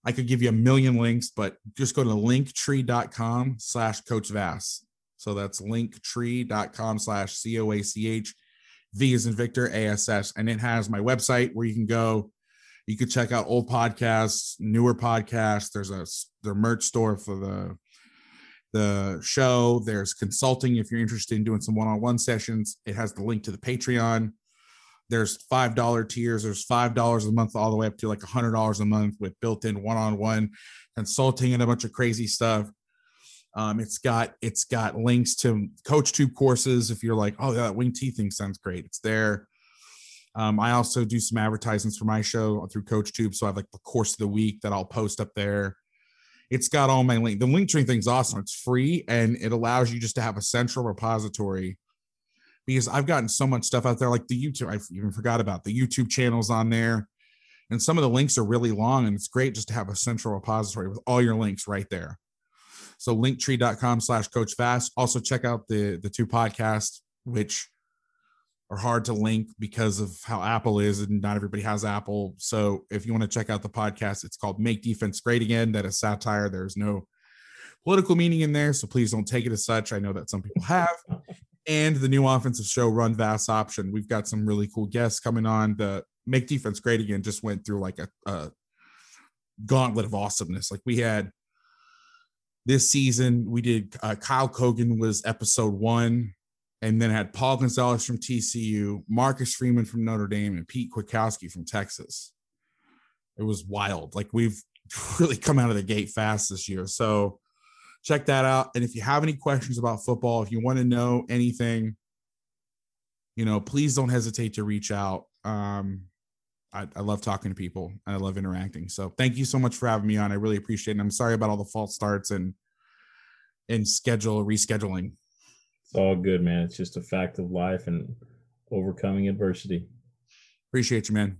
I could give you a million links, but just go to linktree.com/Coach Vass. So that's linktree.com/COACH. V as in Victor, ASS. And it has my website where you can go. You could check out old podcasts, newer podcasts. There's their merch store for the show. There's consulting if you're interested in doing some one-on-one sessions. It has the link to the Patreon. There's $5 tiers. There's $5 a month all the way up to like $100 a month with built-in one-on-one consulting and a bunch of crazy stuff. It's got links to CoachTube courses. If you're like, oh, that Wing T thing sounds great, it's there. I also do some advertisements for my show through CoachTube. So I have like the course of the week that I'll post up there. It's got all my link. The Linktree thing's awesome. It's free and it allows you just to have a central repository. Because I've gotten so much stuff out there, like the YouTube, I even forgot about the YouTube channels on there. And some of the links are really long, and it's great just to have a central repository with all your links right there. So linktree.com/Coach Vass. Also check out the two podcasts, which are hard to link because of how Apple is, and not everybody has Apple. So if you want to check out the podcast, it's called Make Defense Great Again. That is satire. There's no political meaning in there, so please don't take it as such. I know that some people have. And the new offensive show, Run Vass Option. We've got some really cool guests coming on. The Make Defense Great Again just went through like a gauntlet of awesomeness. Like, we had this season, we did Kyle Cogan was episode 1, and then had Paul Gonzalez from TCU, Marcus Freeman from Notre Dame, and Pete Kwiatkowski from Texas. It was wild. Like, we've really come out of the gate fast this year. So check that out. And if you have any questions about football, if you want to know anything, you know, please don't hesitate to reach out. I love talking to people. I love interacting. So thank you so much for having me on. I really appreciate it. And I'm sorry about all the false starts and rescheduling. It's all good, man. It's just a fact of life and overcoming adversity. Appreciate you, man.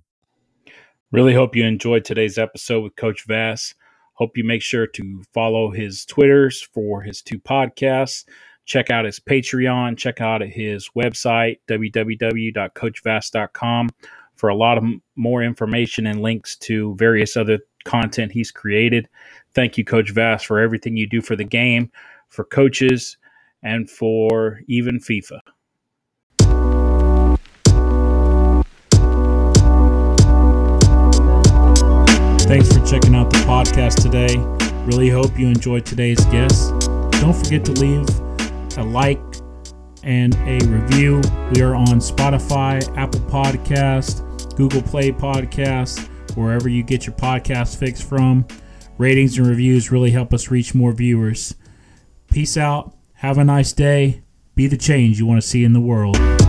Really hope you enjoyed today's episode with Coach Vass. Hope you make sure to follow his Twitters for his two podcasts. Check out his Patreon. Check out his website, www.coachvass.com, for a lot of more information and links to various other content he's created. Thank you, Coach Vass, for everything you do for the game, for coaches, and for even FIFA. Thanks for checking out the podcast today. Really hope you enjoyed today's guest. Don't forget to leave a like and a review. We are on Spotify, Apple Podcasts, Google Play Podcasts, wherever you get your podcast fix from. Ratings and reviews really help us reach more viewers. Peace out. Have a nice day. Be the change you want to see in the world.